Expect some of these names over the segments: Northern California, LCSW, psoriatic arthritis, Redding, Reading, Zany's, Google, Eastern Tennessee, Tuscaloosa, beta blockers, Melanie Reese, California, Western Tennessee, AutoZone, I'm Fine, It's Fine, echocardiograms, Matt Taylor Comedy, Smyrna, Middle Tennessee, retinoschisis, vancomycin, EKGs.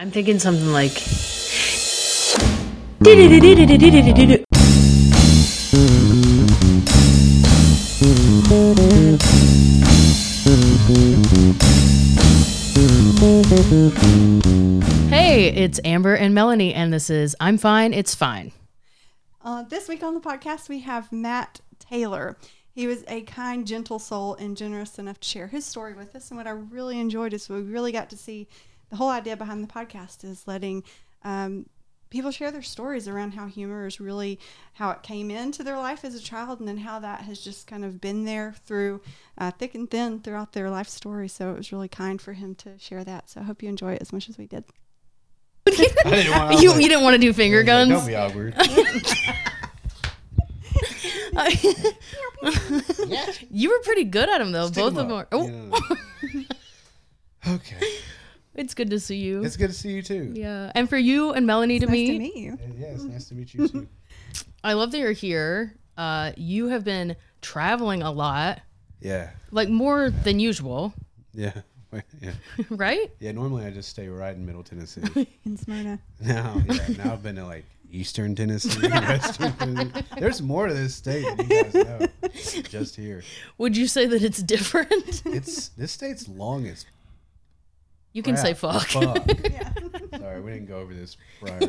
I'm thinking something like... Hey, it's Amber and Melanie, and this is I'm Fine, It's Fine. This week on the podcast, we have Matt Taylor. He was a kind, gentle soul and generous enough to share his story with us. And what I really enjoyed is we really got to see... The whole idea behind the podcast is letting people share their stories around how humor is really how it came into their life as a child, and then how that has just kind of been there through thick and thin throughout their life story. So it was really kind for him to share that. So I hope you enjoy it as much as we did. You didn't want to do finger guns? Don't be awkward. You were pretty good at them, though. Both of them are. Oh. Yeah. Okay. It's good to see you. It's good to see you too. Yeah. And for you and Melanie to meet. Nice to meet you. Yeah, it's nice to meet you too. I love that you're here. You have been traveling a lot. Yeah. Like more than usual. Yeah. Yeah. Right? Yeah, normally I just stay right in Middle Tennessee. In Smyrna. Now I've been to like Eastern Tennessee, Western Tennessee. There's more to this state than you guys know. Just here. Would you say that it's different? This state's long as You can say fuck. Yeah. Sorry, we didn't go over this prior.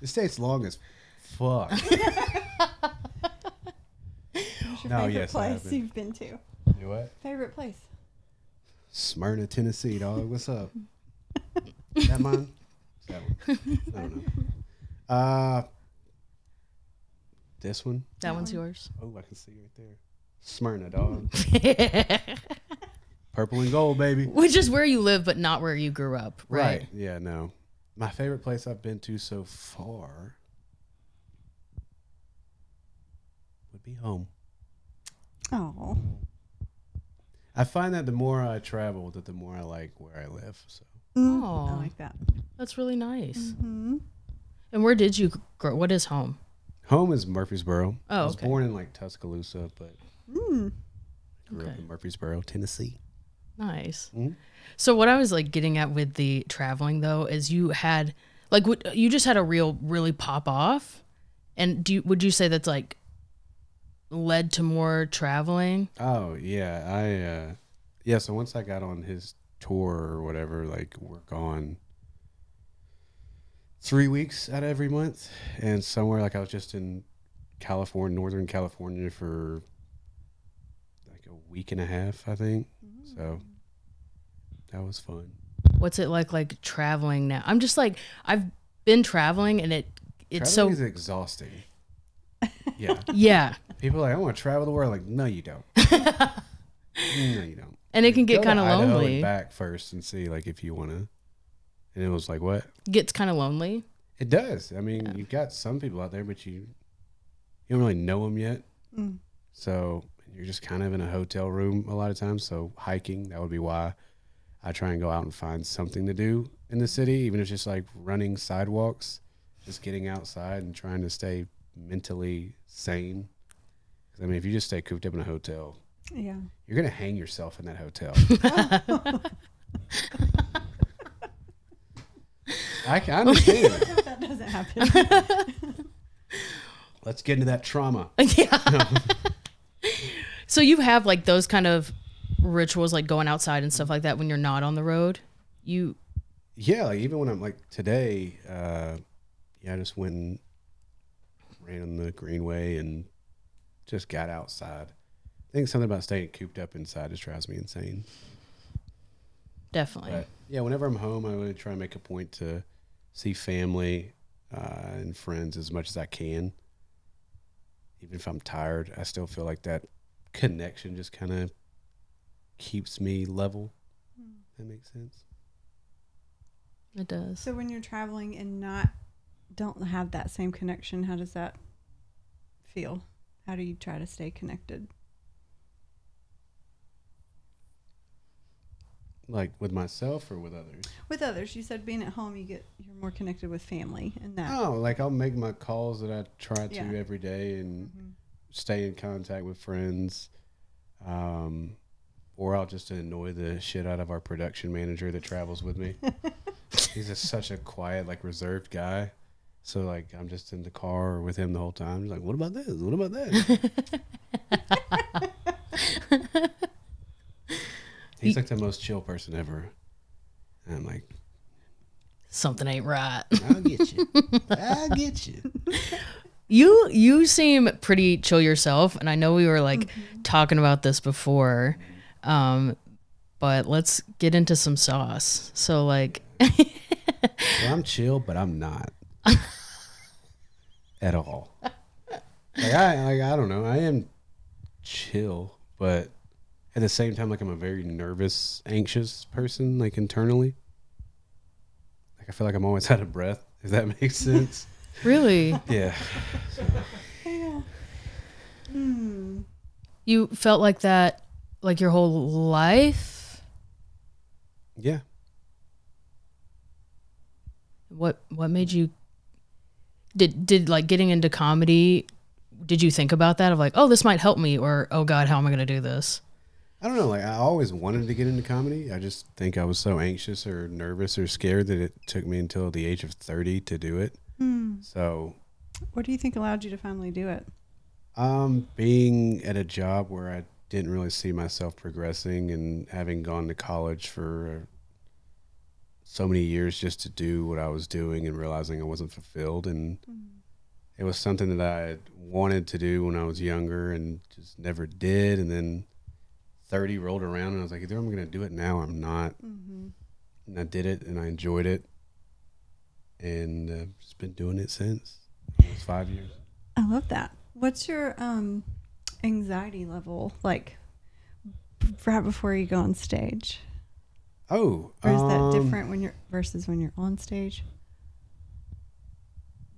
This state's long as fuck. What's your favorite place you've been to? You what? Favorite place? Smyrna, Tennessee, dog. What's up? Is that mine? Is that one? I don't know. This one? That one's yours. Oh, I can see right there. Smyrna, dog. Purple and gold, baby. Which is where you live, but not where you grew up, right? Yeah, no. My favorite place I've been to so far would be home. Oh. I find that the more I travel, that the more I like where I live. So. Oh, I like that. That's really nice. Mm-hmm. And where did you grow? What is home? Home is Murfreesboro. Oh, I was born in like Tuscaloosa, but grew up in Murfreesboro, Tennessee. Nice. Mm-hmm. So what I was like getting at with the traveling though is you had like you just had a really pop off, and would you say that's like led to more traveling? Oh yeah, I so once I got on his tour or whatever, like we're gone 3 weeks out of every month, and somewhere like I was just in California, Northern California for like a week and a half, I think. So that was fun. What's it like traveling now? I'm just like, I've been traveling and it's traveling so is exhausting. Yeah. Yeah. People are like, I want to travel the world. Like, no, you don't. And it can get kind of lonely. Go back first and see like if you want to. And it was like, what? Gets kind of lonely. It does. I mean, you've got some people out there, but you don't really know them yet. Mm. So you're just kind of in a hotel room a lot of times. So hiking, that would be why I try and go out and find something to do in the city, even if it's just like running sidewalks, just getting outside and trying to stay mentally sane. 'Cause I mean, if you just stay cooped up in a hotel, you're going to hang yourself in that hotel. I understand. That doesn't happen. Let's get into that trauma. Yeah. So you have like those kind of rituals, like going outside and stuff like that when you're not on the road? Like even when I'm like today, I just went and ran on the greenway and just got outside. I think something about staying cooped up inside just drives me insane. Definitely. But, yeah, whenever I'm home, I really try and make a point to see family and friends as much as I can. Even if I'm tired, I still feel like that connection just kind of keeps me level. That makes sense. It does. So when you're traveling and don't have that same connection, how does that feel? How do you try to stay connected? Like with myself or with others? With others. You said being at home, you're more connected with family and that. Oh, like I'll make my calls that I try to every day and stay in contact with friends, or I'll just annoy the shit out of our production manager that travels with me. He's just such a quiet, like, reserved guy. So, like, I'm just in the car with him the whole time. He's like, what about this? What about that? He's like the most chill person ever. And I'm like, something ain't right. I'll get you. I'll get you. You seem pretty chill yourself, and I know we were like talking about this before, but let's get into some sauce. So like, well, I'm chill, but I'm not at all. Like I don't know. I am chill, but at the same time, like I'm a very nervous, anxious person, like internally. Like I feel like I'm always out of breath. If that makes sense. Really? Yeah. So. Yeah. Mm. You felt like that, like your whole life? Yeah. What made you? Did like getting into comedy? Did you think about that of like, oh, this might help me, or oh God, how am I going to do this? I don't know. Like I always wanted to get into comedy. I just think I was so anxious or nervous or scared that it took me until the age of 30 to do it. So what do you think allowed you to finally do it? Being at a job where I didn't really see myself progressing and having gone to college for so many years just to do what I was doing and realizing I wasn't fulfilled. And it was something that I wanted to do when I was younger and just never did. And then 30 rolled around and I was like, either I'm going to do it now or I'm not. And I did it and I enjoyed it. And I've just been doing it since almost 5 years. I love that. What's your anxiety level like right before you go on stage? Oh, or is that different when you're versus when you're on stage?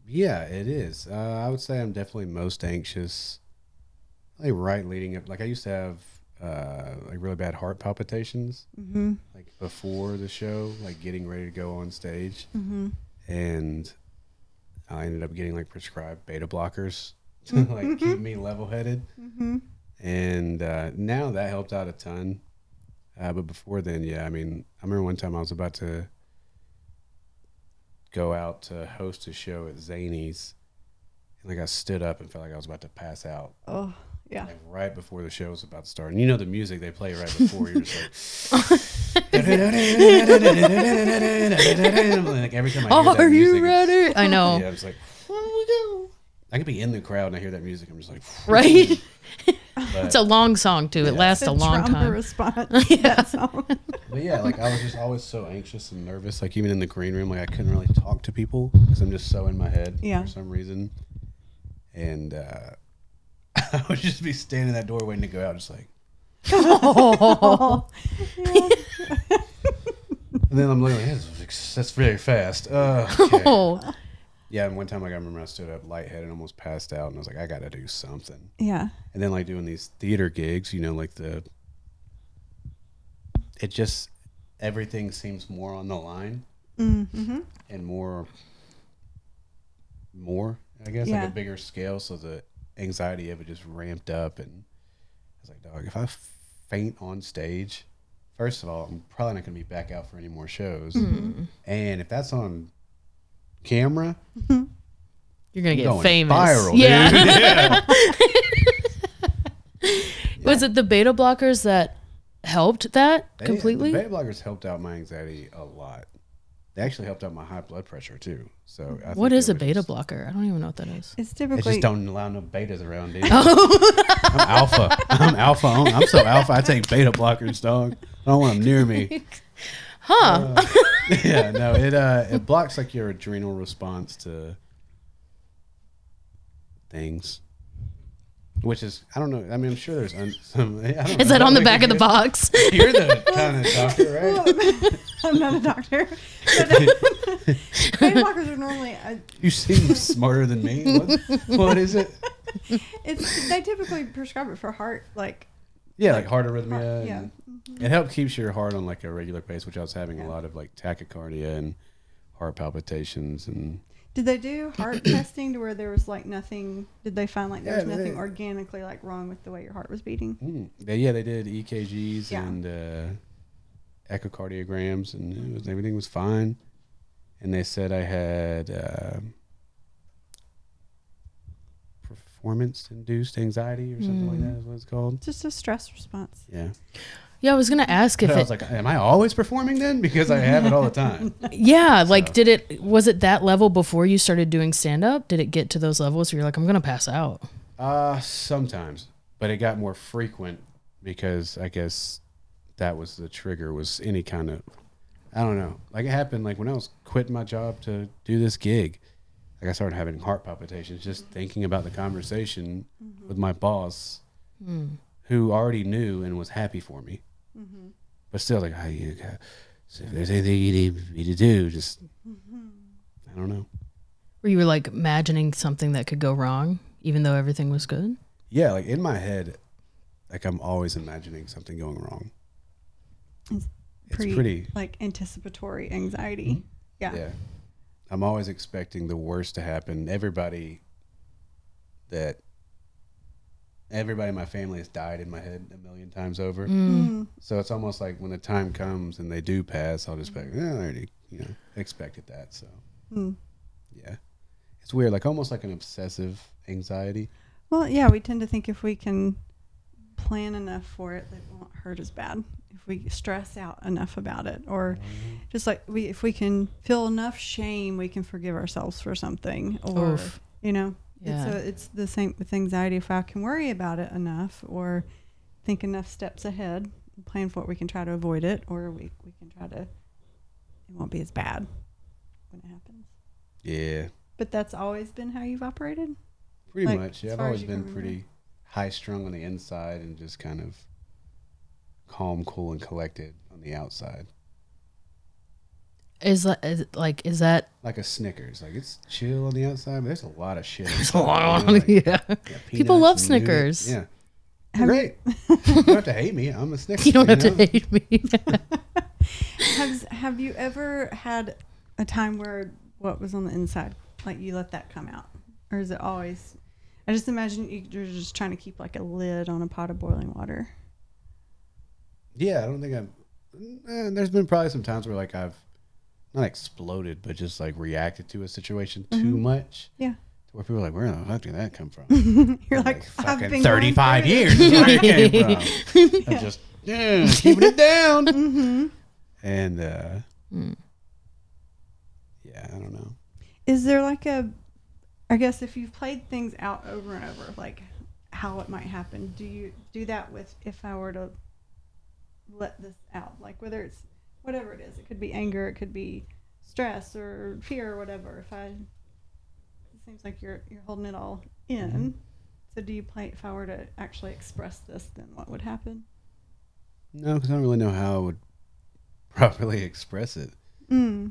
Yeah, it is. I would say I'm definitely most anxious. Like right leading up, like I used to have like really bad heart palpitations, like before the show, like getting ready to go on stage. And I ended up getting like prescribed beta blockers to like keep me level-headed. And now that helped out a ton. But before then, yeah, I mean, I remember one time I was about to go out to host a show at Zany's, and like I stood up and felt like I was about to pass out. Oh, yeah. Like, right before the show was about to start. And you know the music they play right before. You're just like... like every time I hear that music, you ready? I know. Yeah, I was like, oh, I could be in the crowd and I hear that music. I'm just like, right. But, it's a long song too. Yeah. It lasts a long time. Response. Yeah. But yeah, like I was just always so anxious and nervous. Like even in the green room, like I couldn't really talk to people because I'm just so in my head for some reason. And I would just be standing in that door waiting to go out, just like. Oh. And then I'm looking like, that's very fast. Okay. Oh. Yeah, and one time like I remember I stood up lightheaded and almost passed out and I was like, I gotta do something. Yeah. And then like doing these theater gigs, you know, like it just everything seems more on the line and more, I guess, like a bigger scale, so the anxiety of it just ramped up. And I was like, dog, if I faint on stage, first of all, I'm probably not gonna be back out for any more shows. And if that's on camera, you're gonna get famous, viral, dude. Yeah. Was it the beta blockers that helped that completely? The beta blockers helped out my anxiety a lot. They actually helped out my high blood pressure too. So I what is a beta blocker? I don't even know what that is. It's typically, I just don't allow no betas around, dude. I'm alpha. I'm so alpha. I take beta blockers, dog. I don't want them near me. Huh? Yeah, no, it blocks like your adrenal response to things, which is, I don't know. I mean, I'm sure there's some. Is that on the back of the box? You're the kind of doctor, right? I'm not a doctor. Beta blockers are normally. You seem smarter than me. What is it? They typically prescribe it for heart, like. Yeah, like heart arrhythmia. Yeah. It helps keeps your heart on like a regular pace, which I was having a lot of like tachycardia and heart palpitations. And did they do heart testing to where there was like nothing? Did they find like there was nothing organically like wrong with the way your heart was beating? Yeah, they did EKGs and echocardiograms, and everything was fine. and they said I had performance-induced anxiety or something like that is what it's called. Just a stress response. Yeah. Yeah, I was going to ask but if I was like, am I always performing then? Because I have it all the time. Yeah, so. Like was it that level before you started doing stand-up? Did it get to those levels where you're like, I'm going to pass out? Sometimes, but it got more frequent because I guess that was the trigger, was any kind of, I don't know. Like it happened like when I was quitting my job to do this gig. Like I started having heart palpitations just thinking about the conversation with my boss who already knew and was happy for me. But still like, oh, you got, so if there's anything you need me to do, just, I don't know. Were you like imagining something that could go wrong even though everything was good? Yeah, like in my head, like I'm always imagining something going wrong. It's pretty like anticipatory anxiety. Yeah. Yeah. I'm always expecting the worst to happen. Everybody in my family has died in my head a million times over. So it's almost like when the time comes and they do pass, I'll just be like, I already, expected that. So yeah, it's weird. Like almost like an obsessive anxiety. Well, yeah, we tend to think if we can plan enough for it, it won't hurt as bad. If we stress out enough about it, or just like if we can feel enough shame, we can forgive ourselves for something, or yeah. It's the same with anxiety. If I can worry about it enough, or think enough steps ahead, plan for it, we can try to avoid it, or we can try to. It won't be as bad when it happens. Yeah. But that's always been how you've operated. Pretty much, yeah. I've always been pretty high strung on the inside and just kind of calm, cool, and collected on the outside. Is that like a Snickers? Like it's chill on the outside, but there's a lot of shit. There's a lot on people love Snickers. Noodles. Yeah, great. You don't have to hate me. I'm a Snickers. You don't have to hate me. Have you ever had a time where what was on the inside, like you let that come out, or is it always? I just imagine you're just trying to keep like a lid on a pot of boiling water. Yeah, I don't think there's been probably some times where like I've not exploded, but just like reacted to a situation too much. Yeah. To where people are like, where the fuck did that come from? You're like fucking I've been 35 years is where it came from. I'm just keeping it down. And yeah, I don't know. Is there like I guess if you've played things out over and over, like how it might happen, do you do that with if I were to let this out, like whether it's whatever it is, it could be anger, it could be stress or fear or whatever. It seems like you're holding it all in. So do you play, if I were to actually express this, then what would happen? No, because I don't really know how I would properly express it. Yeah.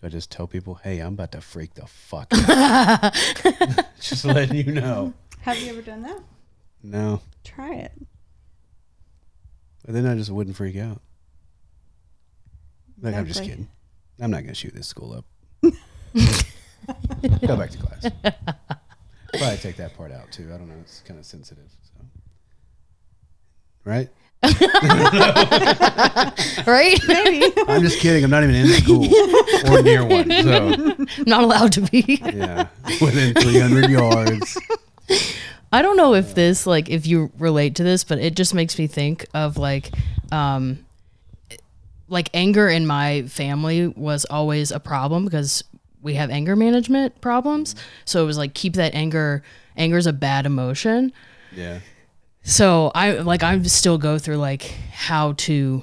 Do I just tell people, hey, I'm about to freak the fuck out? Just letting you know. Have you ever done that? No. Try it. But then I just wouldn't freak out. Like, exactly. I'm just kidding. I'm not going to shoot this school up. Go back to class. Probably take that part out, too. I don't know. It's kind of sensitive. So. Right? Right? Maybe. I'm just kidding. I'm not even in school or near one. So. Not allowed to be. Yeah. Within 300 yards. I don't know if this, like, if you relate to this, but it just makes me think of like anger in my family was always a problem because we have anger management problems. So it was like, keep that anger. Anger's a bad emotion. Yeah. So I still go through like how to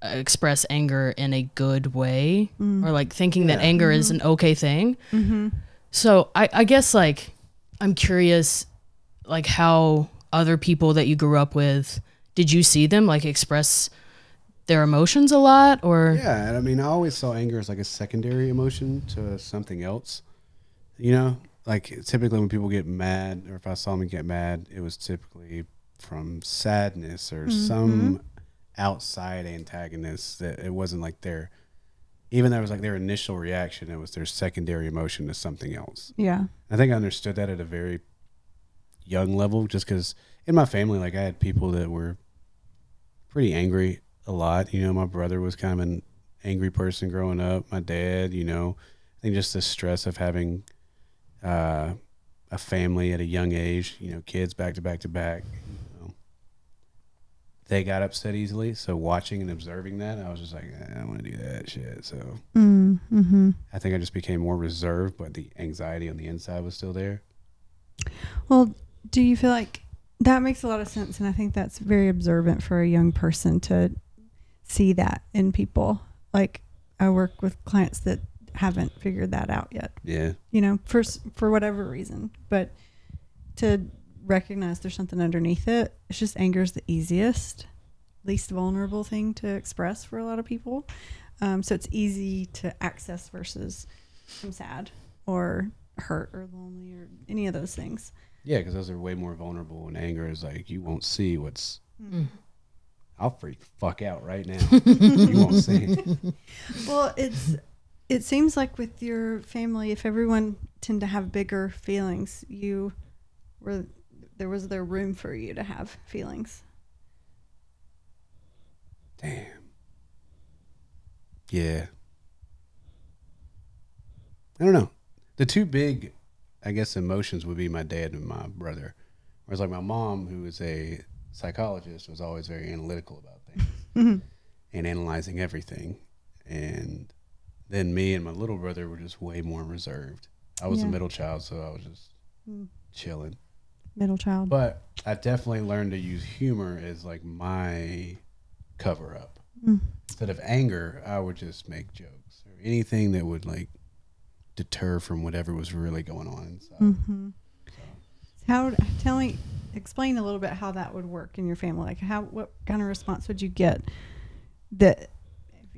express anger in a good way or like thinking that anger is an okay thing. So I guess like, I'm curious, like how other people that you grew up with, did you see them like express their emotions a lot or? Yeah, and I mean, I always saw anger as like a secondary emotion to something else, like typically when people get mad or if I saw them get mad, it was typically from sadness or some outside antagonist that it wasn't like their, even though it was like their initial reaction, it was their secondary emotion to something else. Yeah. I think I understood that at a very young level just because in my family, like I had people that were pretty angry a lot. My brother was kind of an angry person growing up. My dad, you know, I think just the stress of having a family at a young age, you know, kids back to back to back. They got upset easily, so watching and observing that, I was just like, I don't want to do that shit. So I think I just became more reserved, but the anxiety on the inside was still there. Well, do you feel like that makes a lot of sense? And I think that's very observant for a young person to see that in people. Like, I work with clients that haven't figured that out yet. Yeah, you know, for whatever reason, but to recognize there's something underneath it. It's just anger is the easiest, least vulnerable thing to express for a lot of people. So it's easy to access versus I'm sad or hurt or lonely or any of those things. Yeah, because those are way more vulnerable, and anger is like, you won't see what's... I'll freak the fuck out right now. You won't see. Well, it seems like with your family, if everyone tend to have bigger feelings, there was there room for you to have feelings? Damn. Yeah. I don't know. The two big, I guess, emotions would be my dad and my brother. Whereas like my mom, who is a psychologist, was always very analytical about things and analyzing everything. And then me and my little brother were just way more reserved. I was the middle child, so I was just chilling. Middle child. But I definitely learned to use humor as like my cover up. Instead of anger, I would just make jokes or anything that would like deter from whatever was really going on inside. Explain a little bit how that would work in your family. Like what kind of response would you get that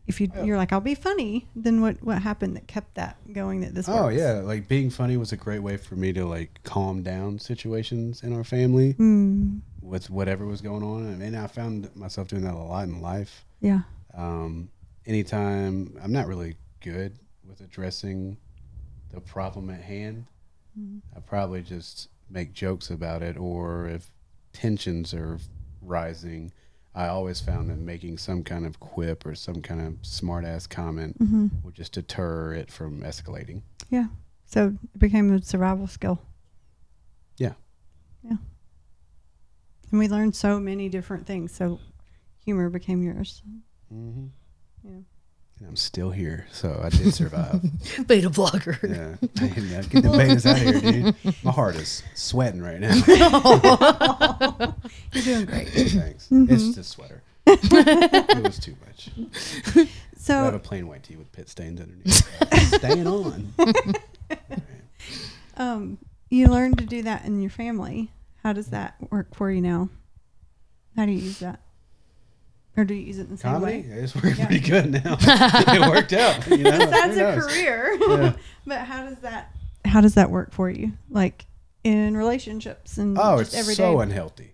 if you're like, I'll be funny, then what happened that kept that going, that this works? Yeah, like being funny was a great way for me to like calm down situations in our family with whatever was going on. And I found myself doing that a lot in life. Yeah. Anytime, I'm not really good with addressing the problem at hand. I probably just make jokes about it, or if tensions are rising, I always found that making some kind of quip or some kind of smart-ass comment would just deter it from escalating. Yeah. So it became a survival skill. Yeah. Yeah. And we learned so many different things. So humor became yours. Yeah. And I'm still here, so I did survive. Beta blocker. Yeah. Get the betas out of here, dude. My heart is sweating right now. You're doing great. Thanks. It's just sweater. It was too much. So I have a plain white tea with pit stains underneath. Staying on. You learned to do that in your family. How does that work for you now? How do you use that? Or do you use it in the same way? Comedy? It's working pretty good now. It worked out. You know? That's a career. Yeah. But how does that work for you? Like in relationships and just every day? Oh, it's so unhealthy.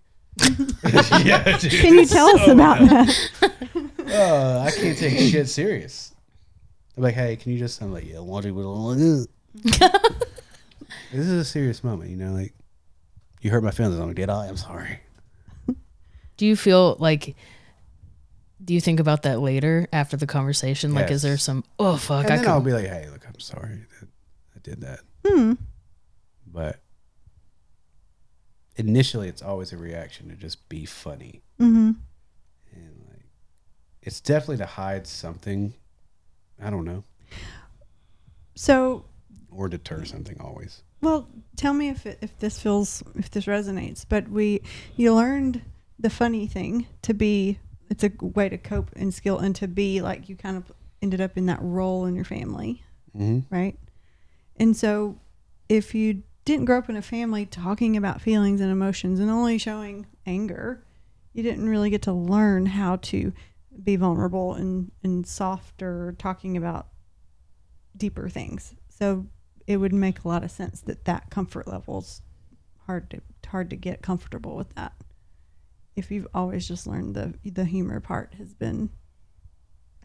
Yeah, dude, can you tell us about that? I can't take shit serious. I'm like, hey, can you just... I'm like, yeah, this is a serious moment, you know? Like, you hurt my feelings. I'm like, did I? I'm sorry. Do you feel like... Do you think about that later after the conversation? Yes. Like, is there some, oh, fuck. And then I'll be like, hey, look, I'm sorry that I did that. But initially, it's always a reaction to just be funny. And like, it's definitely to hide something. I don't know. So. Or deter something always. Well, tell me if this resonates. But you learned the funny thing to be... It's a way to cope and skill, and to be like, you kind of ended up in that role in your family, right? And so if you didn't grow up in a family talking about feelings and emotions and only showing anger, you didn't really get to learn how to be vulnerable and softer, talking about deeper things. So it would make a lot of sense that comfort level's hard to get comfortable with that. If you've always just learned the humor part has been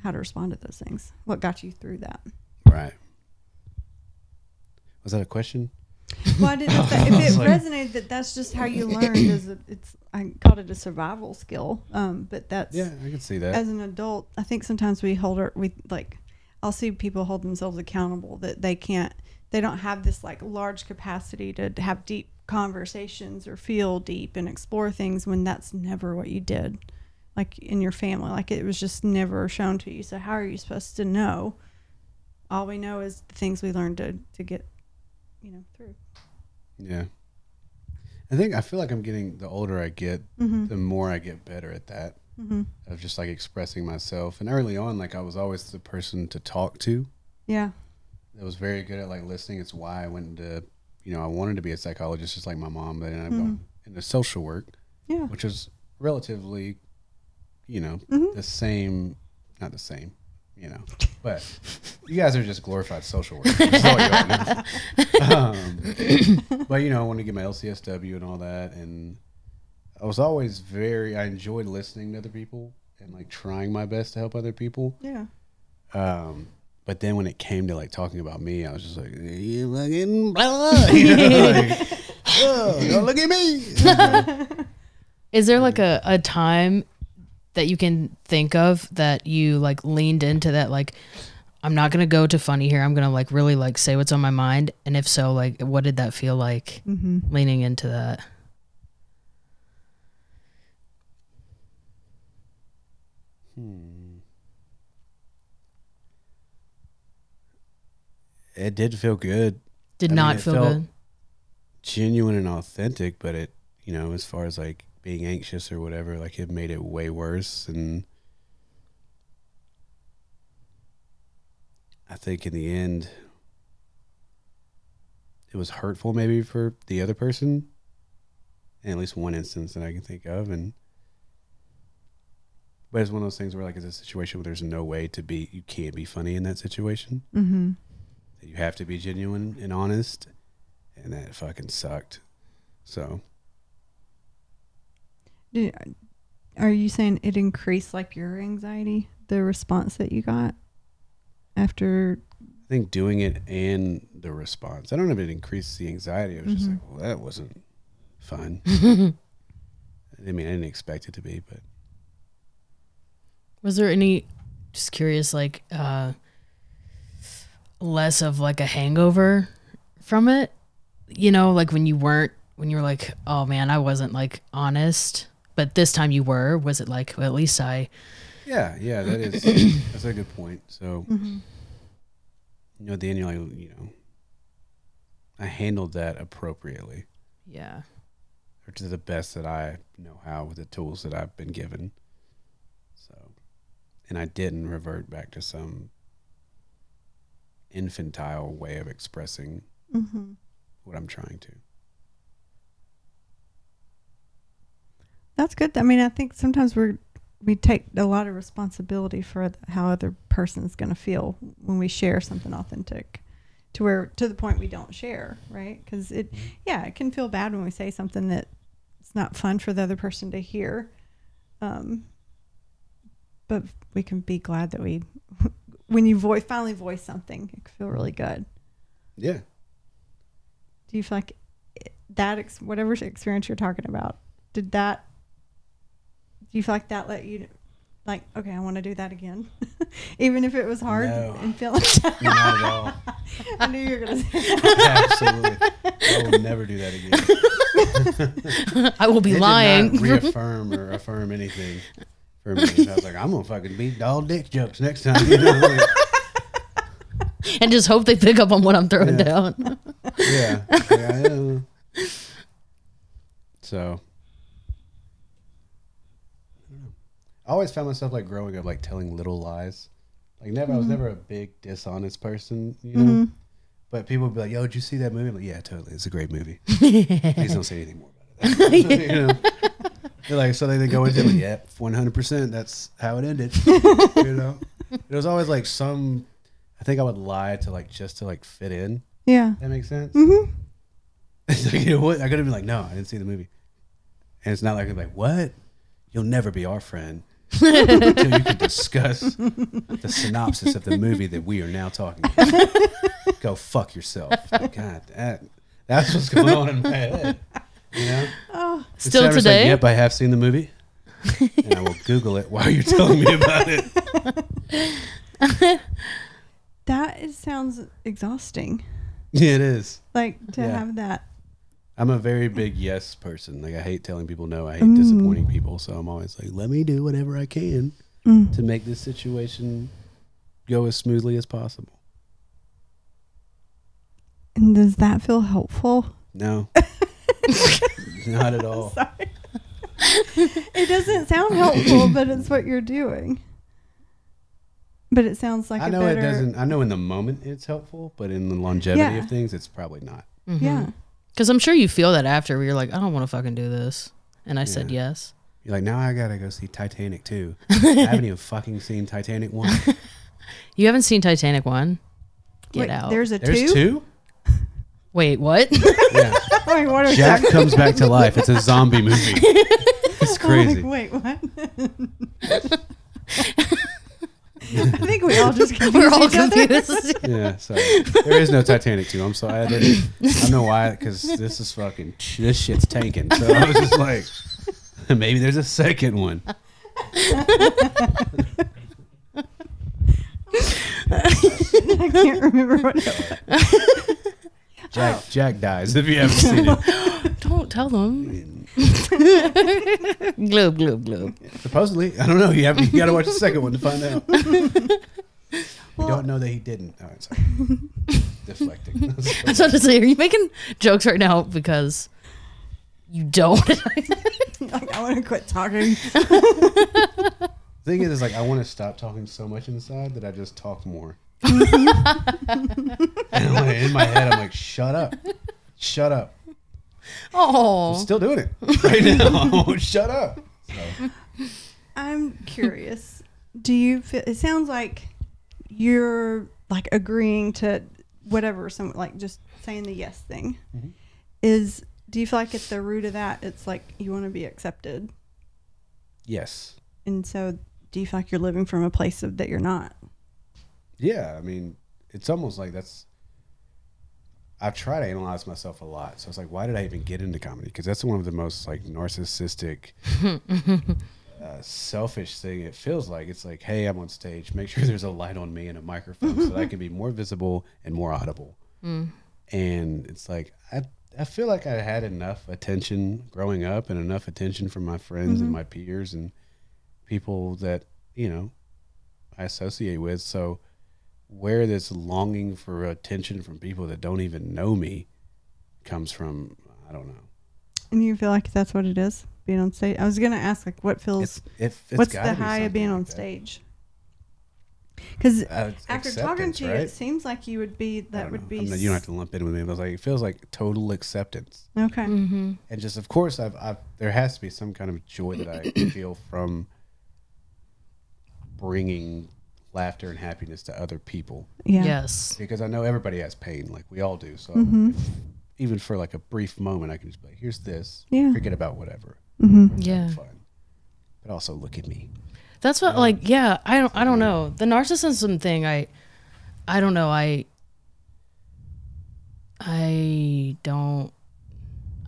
how to respond to those things. What got you through that? Right. Was that a question? Well, I didn't know that, if it resonated that that's just how you learned, is it's, I called it a survival skill. But that's, yeah, I can see that. As an adult, I think sometimes we hold our, I'll see people hold themselves accountable that they can't, they don't have this like large capacity to have deep conversations or feel deep and explore things, when that's never what you did, like in your family, like it was just never shown to you. So how are you supposed to know? All we know is the things we learned to get, you know, through. Yeah. I feel like I'm getting, the older I get, mm-hmm. the more I get better at that, mm-hmm. of just like expressing myself. And early on, like I was always the person to talk to. Yeah. I was very good at like listening. It's why I went into, you know, I wanted to be a psychologist just like my mom, but then I ended up going into social work, yeah. which is relatively, you know, the same, not the same, you know, but you guys are just glorified social workers. That's all you are now. But, you know, I wanted to get my LCSW and all that. And I was always very, I enjoyed listening to other people and like trying my best to help other people. Yeah. But then when it came to like talking about me, I was just like, you fucking blah, blah. You know, like, oh, don't look at me. Like, is there like a time that you can think of that you like leaned into that? Like, I'm not going to go too funny here. I'm going to like really like say what's on my mind. And if so, like, what did that feel like leaning into that? It did feel good. It felt good. Genuine and authentic, but it, you know, as far as like being anxious or whatever, like it made it way worse. And I think in the end, it was hurtful maybe for the other person, in at least one instance that I can think of. And, but it's one of those things where like it's a situation where there's no way to be, you can't be funny in that situation. Mm-hmm. You have to be genuine and honest, and that fucking sucked. So, are you saying it increased like your anxiety, the response that you got after? I think doing it and the response. I don't know if it increased the anxiety. It was just like, well, that wasn't fun. I mean, I didn't expect it to be, but. Was there any, just curious, like, less of like a hangover from it, you know, like when you were like, oh man, I wasn't like honest, but this time you were, was it like, well, at least I. Yeah, that is, that's a good point. So, you know, at the end you're like, you know, I handled that appropriately. Yeah. Or to the best that I know how with the tools that I've been given. So, and I didn't revert back to some infantile way of expressing what I'm trying to. That's good. I mean, I think sometimes we take a lot of responsibility for how other person's going to feel when we share something authentic, to the point we don't share, right? Because it can feel bad when we say something that it's not fun for the other person to hear. But we can be glad that we. When you finally voice something, it can feel really good. Yeah. Do you feel like that, whatever experience you're talking about, do you feel like that let you, like, okay, I want to do that again? Even if it was hard? No. And feel like that? Not at all. I knew you were going to say that. Absolutely. I will never do that again. I will be lying. Did not reaffirm or affirm anything. I was like, I'm gonna fucking beat all dick jokes next time, you know, like, and just hope they pick up on what I'm throwing down. Yeah, yeah. So, I always found myself like growing up, like telling little lies. Like never, I was never a big dishonest person, you know. But people would be like, "Yo, did you see that movie?" I'm like, yeah, totally. It's a great movie. Please don't say anything more about it. You know. They're like, so they go into it, yep, 100%, that's how it ended, you know? It was always like some, I think I would lie to like, just to like fit in. Yeah. That makes sense? Mm-hmm. It's like, you know what? I could have been like, no, I didn't see the movie. And it's not like, I'm like, what? You'll never be our friend until you can discuss the synopsis of the movie that we are now talking about. Go fuck yourself. God, that. That's what's going on in my head. You know? Oh. Still today? Like, yep, I have seen the movie. And I will Google it while you're telling me about it. That sounds exhausting. Yeah, it is. Like, to have that. I'm a very big yes person. Like, I hate telling people no. I hate disappointing people. So I'm always like, let me do whatever I can to make this situation go as smoothly as possible. And does that feel helpful? No. Not at all. Sorry. It doesn't sound helpful, but it's what you're doing. But it sounds like it doesn't. I know in the moment it's helpful, but in the longevity of things, it's probably not. Mm-hmm. Yeah. Because I'm sure you feel that after where you're like, I don't want to fucking do this. And I said yes. You're like, now I got to go see Titanic 2. I haven't even fucking seen Titanic 1. You haven't seen Titanic 1? Get out. There's 2? Wait, what? Wait, Jack comes back to life. It's a zombie movie. It's crazy. Like, wait, what? I think we all just confused. Yeah, sorry. There is no Titanic 2. I'm sorry. I don't know why, because this is fucking, this shit's tanking. So I was just like, maybe there's a second one. I can't remember what it was. Jack dies if you haven't seen it. Don't tell them. Globe. Supposedly, I don't know. You got to watch the second one to find out. We don't know that he didn't. All right, sorry. Deflecting. I was about to say, are you making jokes right now because you don't? Like, I want to quit talking. The thing is, like, I want to stop talking so much inside that I just talk more. And like, in my head I'm like, shut up. Oh, I'm still doing it right now. Shut up. So. I'm curious, do you feel, it sounds like you're like agreeing to whatever, some like just saying the yes thing, is, do you feel like at the root of that it's like you want to be accepted? Yes. And so do you feel like you're living from a place of that you're not? Yeah, I mean, it's almost like that's, I try to analyze myself a lot. So it's like, why did I even get into comedy? Because that's one of the most like narcissistic, selfish thing it feels like. It's like, hey, I'm on stage. Make sure there's a light on me and a microphone so that I can be more visible and more audible. Mm. And it's like, I feel like I had enough attention growing up and enough attention from my friends and my peers and people that, you know, I associate with. So where this longing for attention from people that don't even know me comes from, I don't know. And you feel like that's what it is, being on stage? I was going to ask, like, what feels, it's what's the high of being on stage? Because after talking to you, it seems like you would be, that would be. You don't have to lump in with me, but it's like, it feels like total acceptance. Okay. And just, of course, there has to be some kind of joy that I feel from bringing laughter and happiness to other people. Yeah. Yes. Because I know everybody has pain, like we all do. So even for like a brief moment, I can just be like, here's this. Yeah. Forget about whatever. Yeah. Fun. But also look at me. That's what, like, yeah, I don't know. The narcissism thing, I don't know. I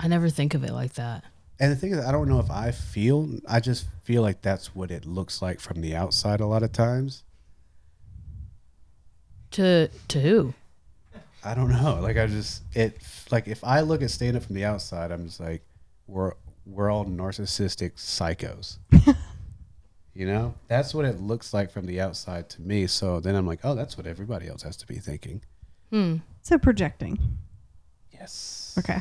never think of it like that. And the thing is, I don't know if I just feel like that's what it looks like from the outside a lot of times. To who? I don't know. Like, I just, it, like, if I look at stand up from the outside, I'm just like, we're all narcissistic psychos. You know? That's what it looks like from the outside to me. So then I'm like, oh, that's what everybody else has to be thinking. Hmm. So projecting. Yes. Okay.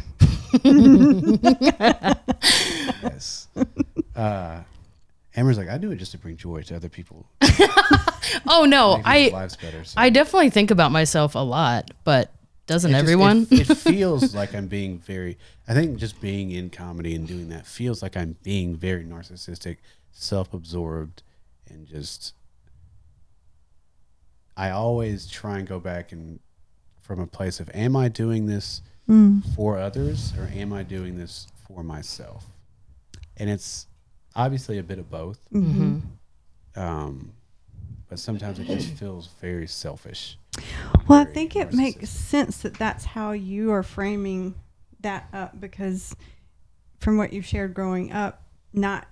Yes. Amber's like, I do it just to bring joy to other people. Oh no, I definitely think about myself a lot, but doesn't everyone? It feels like I'm being very, I think just being in comedy and doing that feels like I'm being very narcissistic, self-absorbed, and just, I always try and go back and from a place of, am I doing this for others or am I doing this for myself? And it's obviously a bit of both. But sometimes it just feels very selfish. Well, I think it makes sense that that's how you are framing that up, because from what you've shared growing up,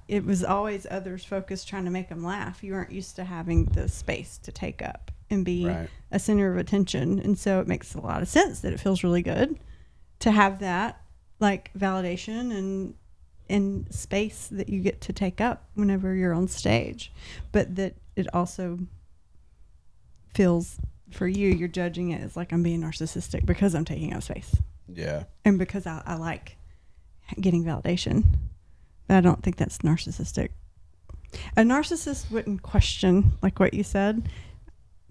it was always others focused, trying to make them laugh. You weren't used to having the space to take up and be a center of attention. And so it makes a lot of sense that it feels really good to have that like validation and space that you get to take up whenever you're on stage, but that it also feels for you, you're judging it as like, I'm being narcissistic because I'm taking up space. Yeah. And because I like getting validation. But I don't think that's narcissistic. A narcissist wouldn't question, like what you said,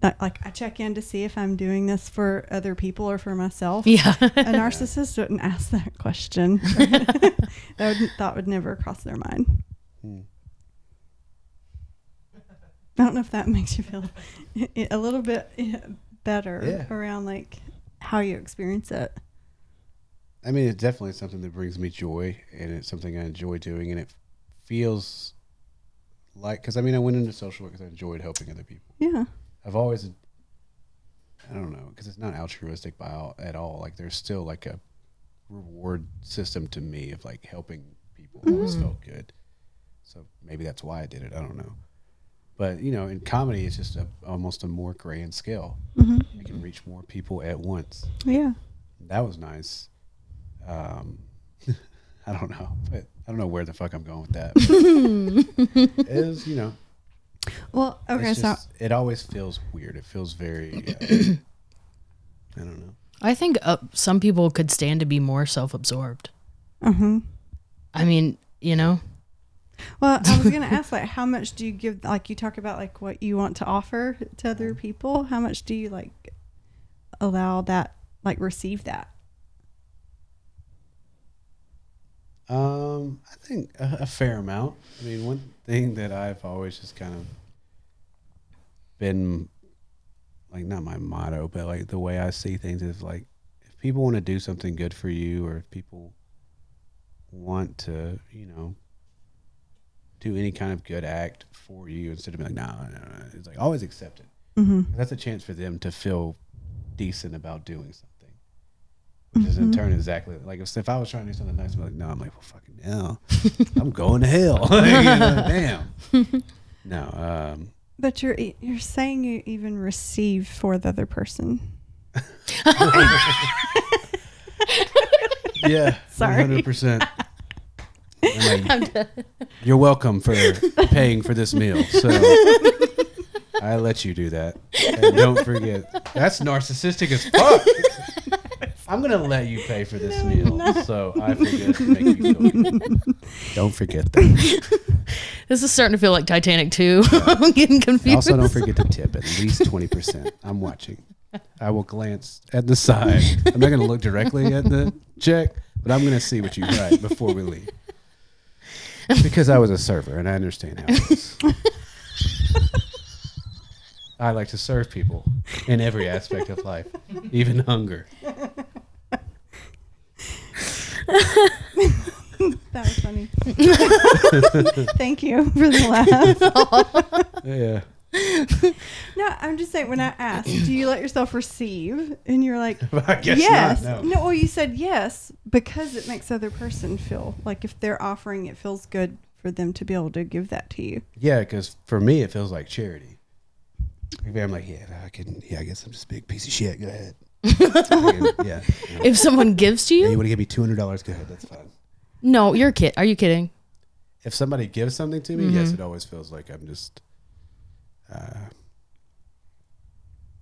that, like, I check in to see if I'm doing this for other people or for myself. Yeah. A narcissist wouldn't ask that question. That would never cross their mind. Hmm. I don't know if that makes you feel a little bit better around like how you experience it. I mean, it's definitely something that brings me joy, and it's something I enjoy doing, and it feels like, because I mean, I went into social work because I enjoyed helping other people. Yeah. I've always, I don't know, because it's not altruistic at all. Like, there's still like a reward system to me of like helping people. Mm-hmm. Always felt good. So maybe that's why I did it. I don't know. But, you know, in comedy, it's just almost a more grand scale. Mm-hmm. You can reach more people at once. Yeah. That was nice. I don't know. But I don't know where the fuck I'm going with that. It was, you know. Well, okay, just, so. It always feels weird. It feels very, I don't know. I think some people could stand to be more self-absorbed. Mm-hmm. I mean, you know. Well, I was going to ask, like, how much do you give, like, you talk about, like, what you want to offer to other people. How much do you, like, allow that, like, receive that? I think a fair amount. I mean, one thing that I've always just kind of been, like, not my motto, but, like, the way I see things is, like, if people want to do something good for you, or if people want to, you know, do any kind of good act for you, instead of being like, no. It's like, always accept it. Mm-hmm. That's a chance for them to feel decent about doing something, which mm-hmm. is in turn exactly like if I was trying to do something nice, I'm like, no, I'm like, well, fucking hell, I'm going to hell. Like, you know, damn. No. But you're saying you even receive for the other person. Yeah. Sorry. 100%. Like, you're welcome for paying for this meal, so I let you do that. And don't forget, that's narcissistic as fuck. I'm gonna let you pay for this meal, so I forget to make you feel good. Don't forget that. This is starting to feel like Titanic 2. I'm getting confused. And also, don't forget to tip at least 20%. I'm watching. I will glance at the side. I'm not gonna look directly at the check, but I'm gonna see what you write before we leave. Because I was a server and I understand how it is. I like to serve people in every aspect of life, even hunger. That was funny. Thank you for the laugh. Yeah. No, I'm just saying, when I asked, do you let yourself receive? And you're like, I guess yes. Not, no. Well, you said yes because it makes other person feel like if they're offering, it feels good for them to be able to give that to you. Yeah, because for me, it feels like charity. I'm like, I guess I'm just a big piece of shit. Go ahead. Yeah. If someone gives to you, you want to give me $200? Go ahead. That's fine. No, you're a kid. Are you kidding? If somebody gives something to me, mm-hmm. Yes, it always feels like I'm just.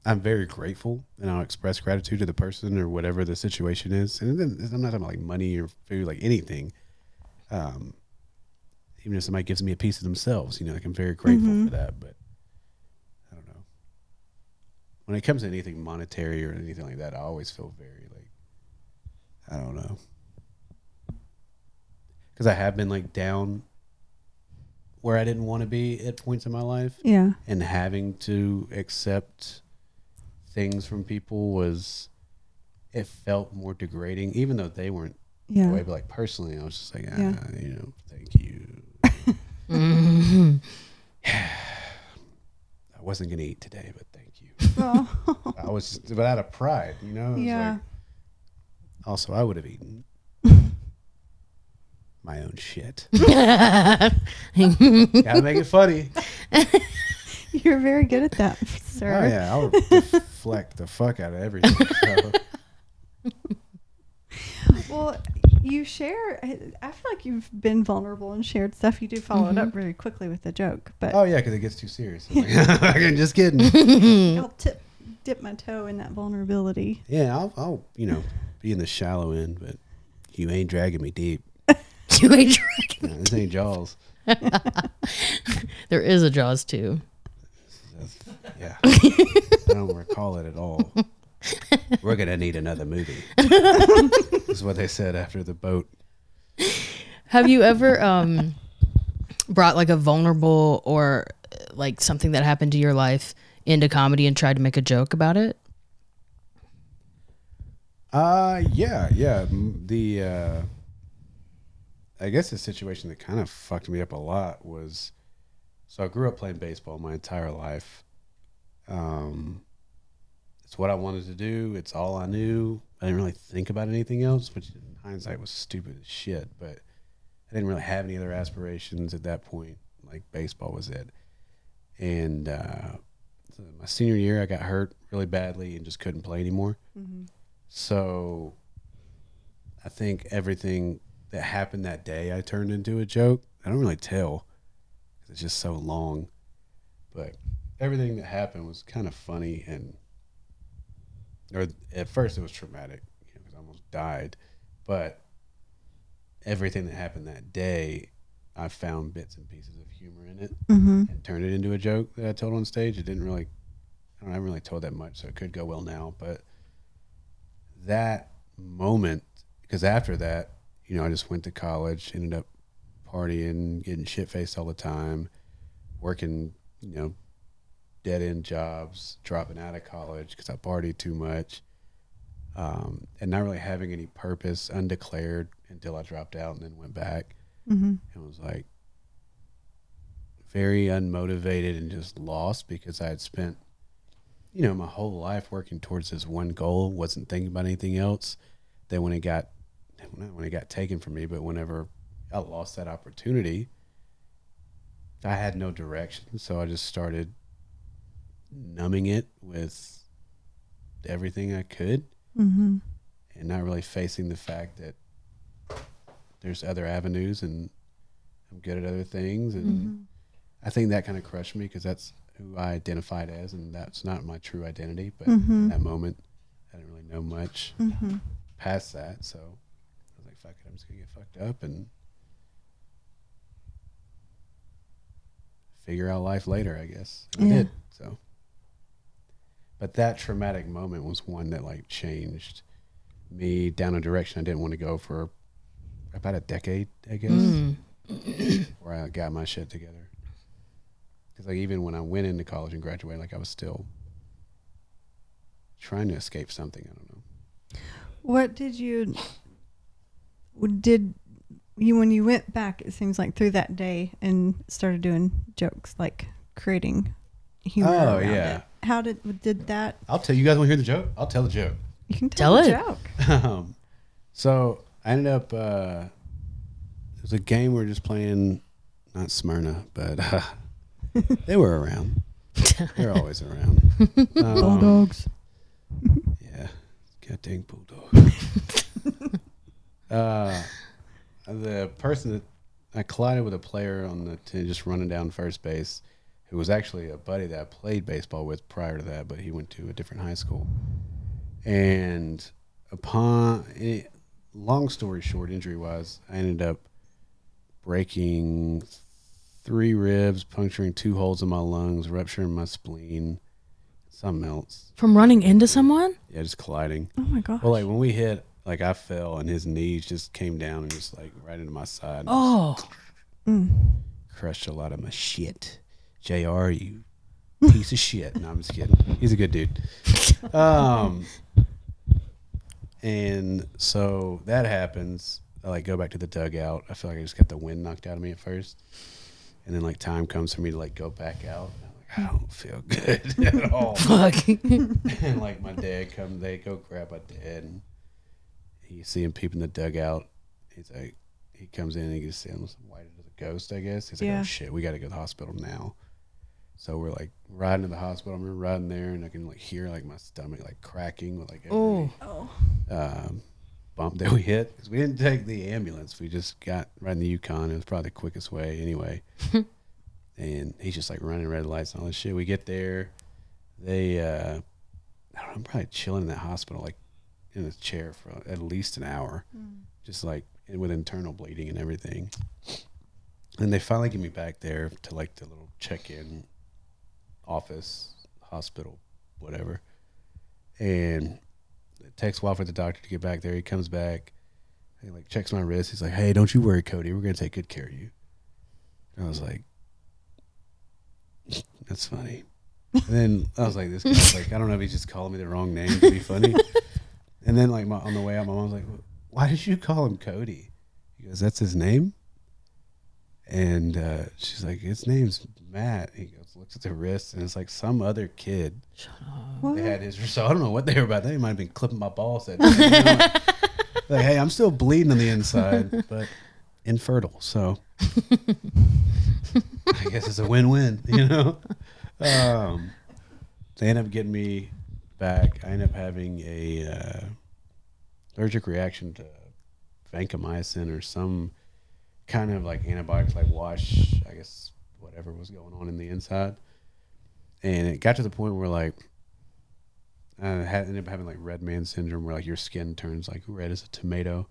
I'm very grateful, and I'll express gratitude to the person or whatever the situation is. And then I'm not talking about like money or food, like anything. Even if somebody gives me a piece of themselves, you know, like I'm very grateful mm-hmm. for that. But I don't know. When it comes to anything monetary or anything like that, I always feel very like, I don't know. Because I have been like down where I didn't want to be at points in my life. Yeah. And having to accept things from people it felt more degrading, even though they weren't the way, but like personally, I was just like, you know, thank you. Mm-hmm. I wasn't going to eat today, but thank you. I was just, but out of pride, you know? It was like, also, I would have eaten. my own shit. Gotta make it funny. You're very good at that, sir. Oh, yeah. I'll deflect the fuck out of everything. Well, you share, I feel like you've been vulnerable and shared stuff. You do follow it up really quickly with a joke. But oh, yeah, because it gets too serious. I'm like, just kidding. I'll dip my toe in that vulnerability. Yeah, I'll, you know, be in the shallow end, but you ain't dragging me deep. You ain't dragging me deep. This ain't Jaws. There is a Jaws too. Yeah. I don't recall it at all. We're going to need another movie. Is what they said after the boat. Have you ever brought like a vulnerable or like something that happened to your life into comedy and tried to make a joke about it? Yeah. The, I guess the situation that kind of fucked me up a lot was, so I grew up playing baseball my entire life. It's what I wanted to do. It's all I knew. I didn't really think about anything else, which in hindsight was stupid as shit, but I didn't really have any other aspirations at that point. Like baseball was it. And so my senior year, I got hurt really badly and just couldn't play anymore. So I think everything that happened that day I turned into a joke. I don't really tell. It's just so long, but everything that happened was kind of funny, and or at first it was traumatic because I almost died, but everything that happened that day, I found bits and pieces of humor in it and turned it into a joke that I told on stage. It didn't really, I haven't really told that much, so it could go well now, but that moment, because after that, you know, I just went to college, ended up partying, getting shit-faced all the time, working, you know, dead-end jobs, dropping out of college because I partied too much, and not really having any purpose, undeclared, until I dropped out and then went back. And was like very unmotivated and just lost because I had spent, you know, my whole life working towards this one goal, wasn't thinking about anything else. Then when it got, not when it got taken from me, but whenever I lost that opportunity, I had no direction, so I just started numbing it with everything I could and not really facing the fact that there's other avenues and I'm good at other things, and I think that kind of crushed me because that's who I identified as, and that's not my true identity, but in that moment I didn't really know much past that, so I was like, fuck it, I'm just gonna get fucked up and figure out life later, I guess. And I did. So, but that traumatic moment was one that like changed me down a direction I didn't want to go for about a decade, I guess, where I got my shit together. Because like even when I went into college and graduated, like I was still trying to escape something. I don't know. What did you, when you went back, it seems like through that day and started doing jokes, like creating humor. Oh yeah. It. How did that? I'll tell you guys. Want to hear the joke? I'll tell the joke. You can tell the joke. So I ended up. It was a game we were just playing, not Smyrna, but they were around. They're always around. Bulldogs. Yeah, god dang bulldog. The person that I collided with, a player on the team just running down first base, who was actually a buddy that I played baseball with prior to that, but he went to a different high school. And long story short, injury-wise, I ended up breaking 3 ribs, puncturing 2 holes in my lungs, rupturing my spleen, something else. From running into someone? Yeah, just colliding. Oh, my gosh. Well, like, when we hit... Like I fell and his knees just came down and just like right into my side. Oh, crushed a lot of my shit. JR, you piece of shit. No, I'm just kidding. He's a good dude. And so that happens. I like go back to the dugout. I feel like I just got the wind knocked out of me at first, and then like time comes for me to like go back out. I don't feel good at all. Fuck. And like my dad comes. They go grab my dad. And you see him peeping the dugout. He's like, he comes in and he gets in white as a ghost, I guess. He's like, oh shit, we got to go to the hospital now. So we're like riding to the hospital. I remember riding there and I can like hear like my stomach like cracking with like every bump that we hit. Because we didn't take the ambulance. We just got riding the Yukon. It was probably the quickest way anyway. And he's just like running red lights and all this shit. We get there. They, I don't know, I'm probably chilling in that hospital like in a chair for at least an hour. Just like with internal bleeding and everything. And they finally get me back there to like the little check-in office, hospital, whatever. And it takes a while for the doctor to get back there. He comes back, he like checks my wrist. He's like, hey, don't you worry, Cody. We're going to take good care of you. And I was like, that's funny. And then I was like, this guy's like, I don't know if he's just calling me the wrong name to be funny. And then like on the way out, my mom's like, why did you call him Cody? He goes, that's his name? And she's like, his name's Matt. He goes, looks at the wrist, and it's like some other kid. Shut up. What? They had his wrist. So I don't know what they were about. They might have been clipping my balls. That day, you know, like, hey, I'm still bleeding on the inside, but infertile. So I guess it's a win-win, you know? They end up getting me back. I end up having a allergic reaction to vancomycin or some kind of like antibiotics, like wash, I guess, whatever was going on in the inside. And it got to the point where like I ended up having like red man syndrome, where like your skin turns like red as a tomato.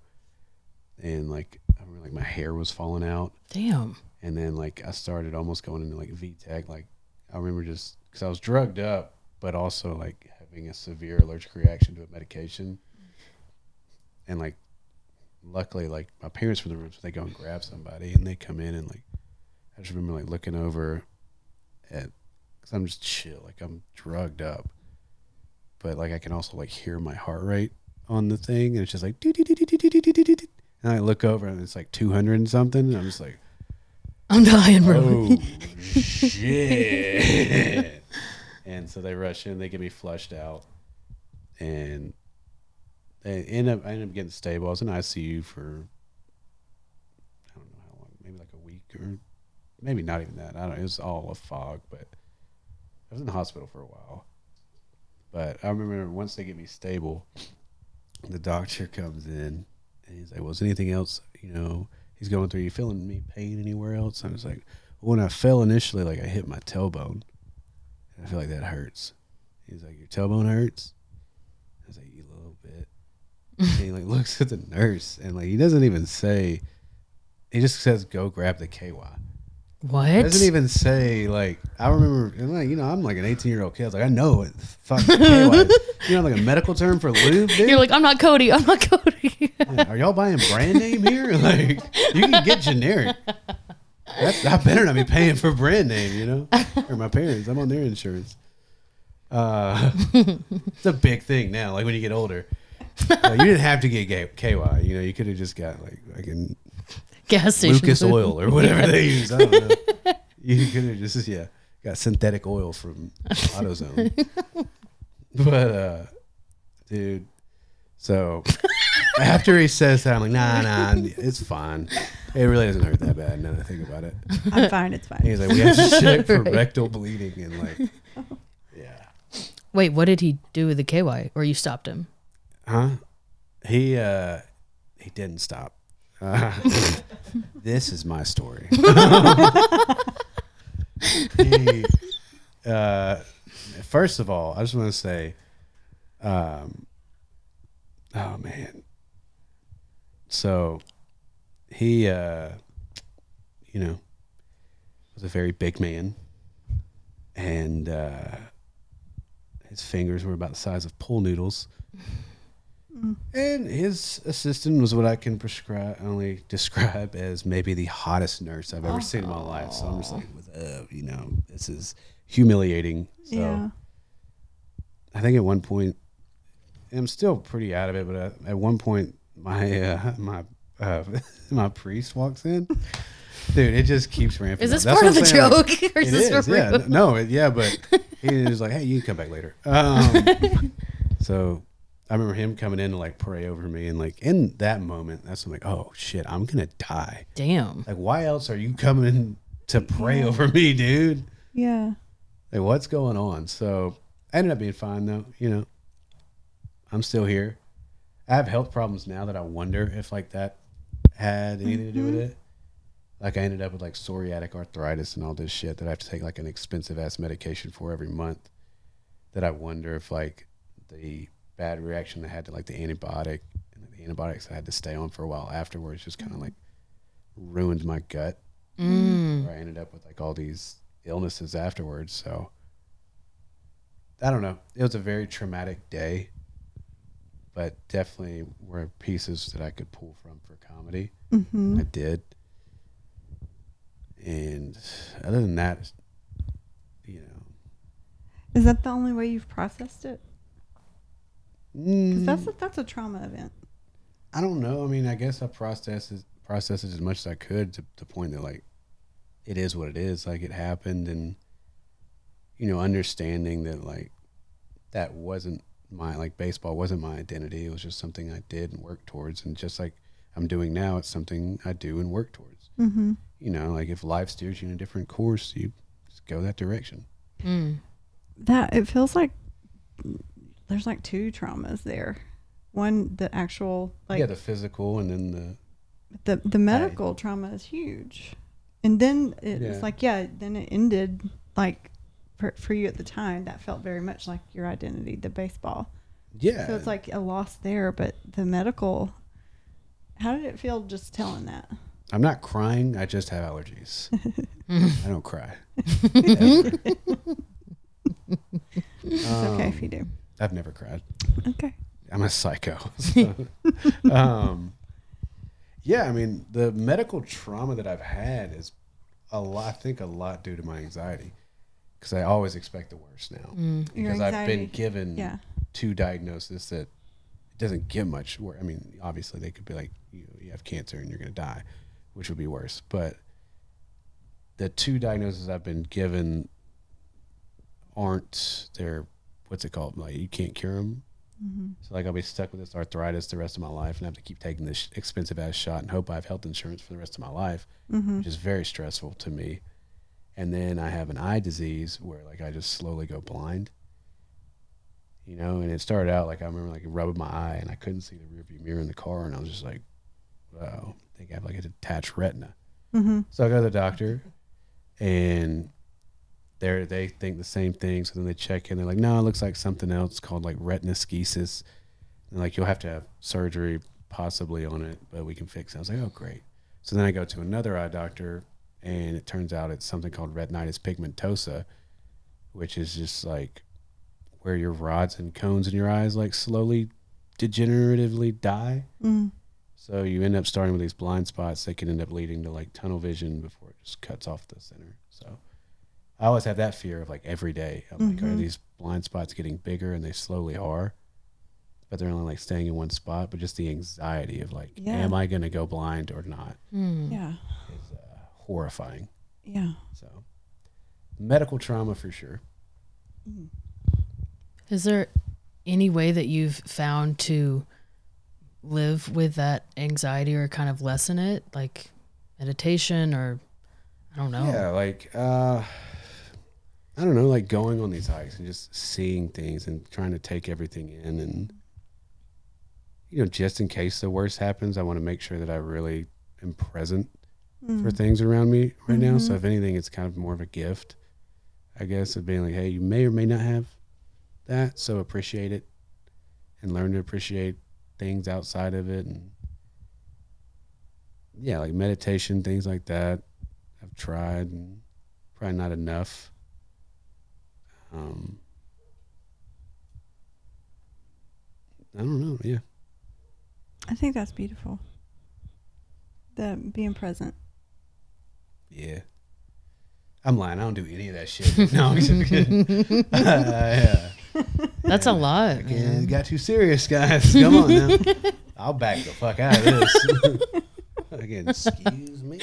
And like I remember like my hair was falling out. Damn. And then like I started almost going into like VTEC. Like I remember just because I was drugged up, but also like having a severe allergic reaction to a medication. And like luckily, like my parents were in the room, so they go and grab somebody, and they come in, and like I just remember like looking over at, because I'm just chill, like I'm drugged up, but like I can also like hear my heart rate on the thing, and it's just like do do do do do do do do do, and I look over and it's like 200 and something, and I'm just like, I'm dying, bro. Oh, shit! And so they rush in, they get me flushed out, and I ended up getting stable. I was in ICU for, I don't know how long, maybe like a week or maybe not even that. I don't know. It was all a fog, but I was in the hospital for a while. But I remember once they get me stable, the doctor comes in and he's like, well, is anything else, you know, he's going through, you feeling any pain anywhere else? And I was like, well, when I fell initially, like I hit my tailbone and I feel like that hurts. He's like, your tailbone hurts? I was like, you little bit. And he like looks at the nurse and like he doesn't even say, he just says go grab the KY. What? He doesn't even say like, I remember, and like, you know, I'm like an 18-year-old kid. I was like, I know what the fuck the KY is. You know, like a medical term for lube, dude. You're like, I'm not Cody. Like, are y'all buying brand name here? Like, you can get generic. I better not be paying for brand name, you know? Or my parents. I'm on their insurance. It's a big thing now, like when you get older. You didn't have to get KY, you know. You could have just got like a gas station Lucas oil or whatever they use. I don't know. You could have just got synthetic oil from AutoZone. But dude, so after he says that, I'm like, nah, it's fine. It really doesn't hurt that bad. Now that I think about it, I'm fine. It's fine. And he's like, we have to check for rectal bleeding and like, yeah. Wait, what did he do with the KY? Or you stopped him? Huh? He didn't stop. This is my story. First of all, I just want to say, oh man. So he, you know, was a very big man, and his fingers were about the size of pool noodles. And his assistant was what I can only describe as maybe the hottest nurse I've ever seen in my life. So I'm just like, you know, this is humiliating. So yeah. I think at one point, and I'm still pretty out of it, but at one point my priest walks in. Dude, it just keeps ramping up. Is this part of the joke? Like, or is this real? Yeah, no, but he was like, hey, you can come back later. So I remember him coming in to like pray over me, and like in that moment, that's when I'm like, oh shit, I'm gonna die. Damn. Like, why else are you coming to pray over me, dude? Yeah. Like, what's going on? So I ended up being fine though, you know. I'm still here. I have health problems now that I wonder if like that had anything to do with it. Like I ended up with like psoriatic arthritis and all this shit that I have to take like an expensive ass medication for every month, that I wonder if like the bad reaction I had to like the antibiotic and the antibiotics I had to stay on for a while afterwards just kind of like ruined my gut. Mm. Where I ended up with like all these illnesses afterwards. So I don't know. It was a very traumatic day, but definitely were pieces that I could pull from for comedy. Mm-hmm. I did. And other than that, you know. Is that the only way you've processed it? Because that's a trauma event. I don't know. I mean, I guess I processed it as much as I could, to the point that like it is what it is. Like it happened, and you know, understanding that like that wasn't my, like baseball wasn't my identity. It was just something I did and worked towards, and just like I'm doing now, it's something I do and work towards. Mm-hmm. You know, like if life steers you in a different course, you just go that direction. Mm. That it feels like there's like two traumas there. One, the actual like, yeah, the physical, and then the medical trauma is huge. And then it's like, yeah, then it ended like for you at the time, that felt very much like your identity, the baseball. Yeah. So it's like a loss there, but the medical, how did it feel just telling that? I'm not crying. I just have allergies. I don't cry. It's okay if you do. I've never cried. Okay. I'm a psycho. So. Yeah, I mean, the medical trauma that I've had is a lot, I think a lot due to my anxiety, because I always expect the worst now. Mm. Because I've been given two diagnoses that it doesn't get much worse. I mean, obviously they could be like, you have cancer and you're going to die, which would be worse. But the two diagnoses I've been given aren't, they're, what's it called? Like, you can't cure them. Mm-hmm. So like I'll be stuck with this arthritis the rest of my life, and I have to keep taking this expensive ass shot and hope I have health insurance for the rest of my life, mm-hmm. which is very stressful to me. And then I have an eye disease where like I just slowly go blind, you know. And it started out like I remember like rubbing my eye and I couldn't see the rearview mirror in the car, and I was just like, wow, I think I have like a detached retina. Mm-hmm. So I go to the doctor, and they think the same thing. So then they check in. They're like, no, it looks like something else called like retinoschisis. And like, you'll have to have surgery possibly on it, but we can fix it. I was like, oh, great. So then I go to another eye doctor, and it turns out it's something called retinitis pigmentosa, which is just like where your rods and cones in your eyes like slowly degeneratively die. Mm. So you end up starting with these blind spots that can end up leading to like tunnel vision before it just cuts off the center. So I always have that fear of like every day. I'm like, are these blind spots getting bigger? And they slowly are, but they're only like staying in one spot. But just the anxiety of like, am I going to go blind or not? Mm. Yeah. Is horrifying. Yeah. So medical trauma for sure. Mm. Is there any way that you've found to live with that anxiety or kind of lessen it? Like meditation, or I don't know. Yeah, like, I don't know, like going on these hikes and just seeing things and trying to take everything in. And, you know, just in case the worst happens, I want to make sure that I really am present for things around me right now. So if anything, it's kind of more of a gift, I guess, of being like, hey, you may or may not have that, so appreciate it and learn to appreciate things outside of it. And yeah, like meditation, things like that. I've tried, and probably not enough. I don't know. Yeah. I think that's beautiful. The being present. Yeah. I'm lying. I don't do any of that shit. No, I'm just kidding. That's a lot. It got too serious, guys. Come on now. I'll back the fuck out of this. Again, excuse me.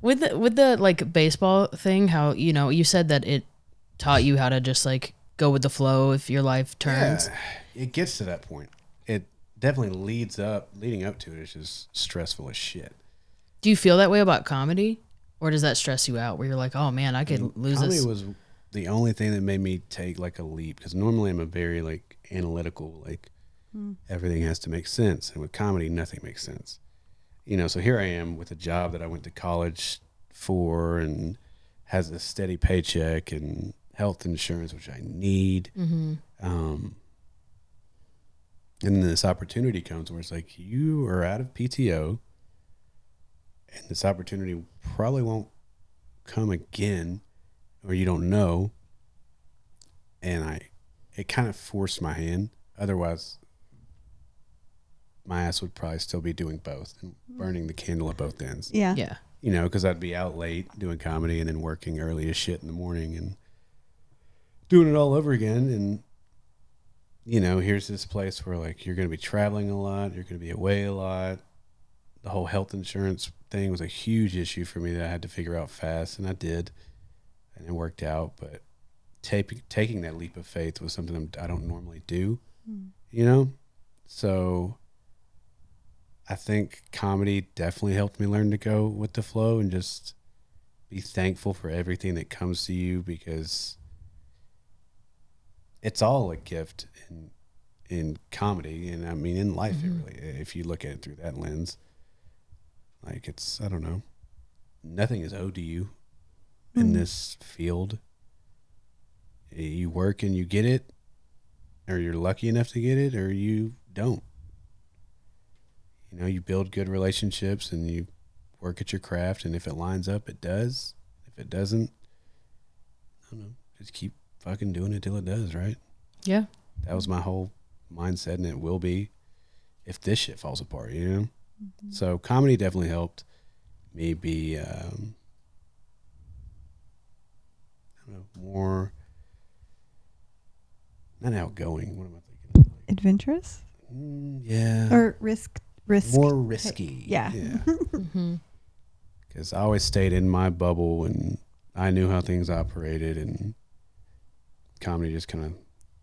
With the like baseball thing, how, you know, you said that it taught you how to just like go with the flow if your life turns. Yeah, it gets to that point. It definitely leading up to it is just stressful as shit. Do you feel that way about comedy, or does that stress you out where you're like, oh man, I could lose this? Comedy was the only thing that made me take like a leap, because normally I'm a very like analytical, like everything has to make sense, and with comedy nothing makes sense. You know, so here I am with a job that I went to college for and has a steady paycheck and health insurance, which I need. Mm-hmm. And then this opportunity comes where it's like, you are out of PTO, and this opportunity probably won't come again, or you don't know. And it kind of forced my hand. Otherwise, my ass would probably still be doing both and burning the candle at both ends. Yeah. Yeah. You know, because I'd be out late doing comedy and then working early as shit in the morning and doing it all over again. And, you know, here's this place where, like, you're going to be traveling a lot. You're going to be away a lot. The whole health insurance thing was a huge issue for me that I had to figure out fast, and I did. And it worked out. But taking that leap of faith was something I don't normally do, you know? So I think comedy definitely helped me learn to go with the flow and just be thankful for everything that comes to you, because it's all a gift in comedy. And I mean, in life, it really, if you look at it through that lens, like it's, I don't know, nothing is owed to you in this field. You work and you get it, or you're lucky enough to get it, or you don't. You know, you build good relationships and you work at your craft, and if it lines up, it does. If it doesn't, I don't know, just keep fucking doing it till it does, right? Yeah. That was my whole mindset, and it will be if this shit falls apart, you know? So comedy definitely helped me be, I don't know, more, not outgoing. What am I thinking? Like, adventurous? Yeah. Or risk. More risky. Yeah. Yeah. Because I always stayed in my bubble, and I knew how things operated, and comedy just kind of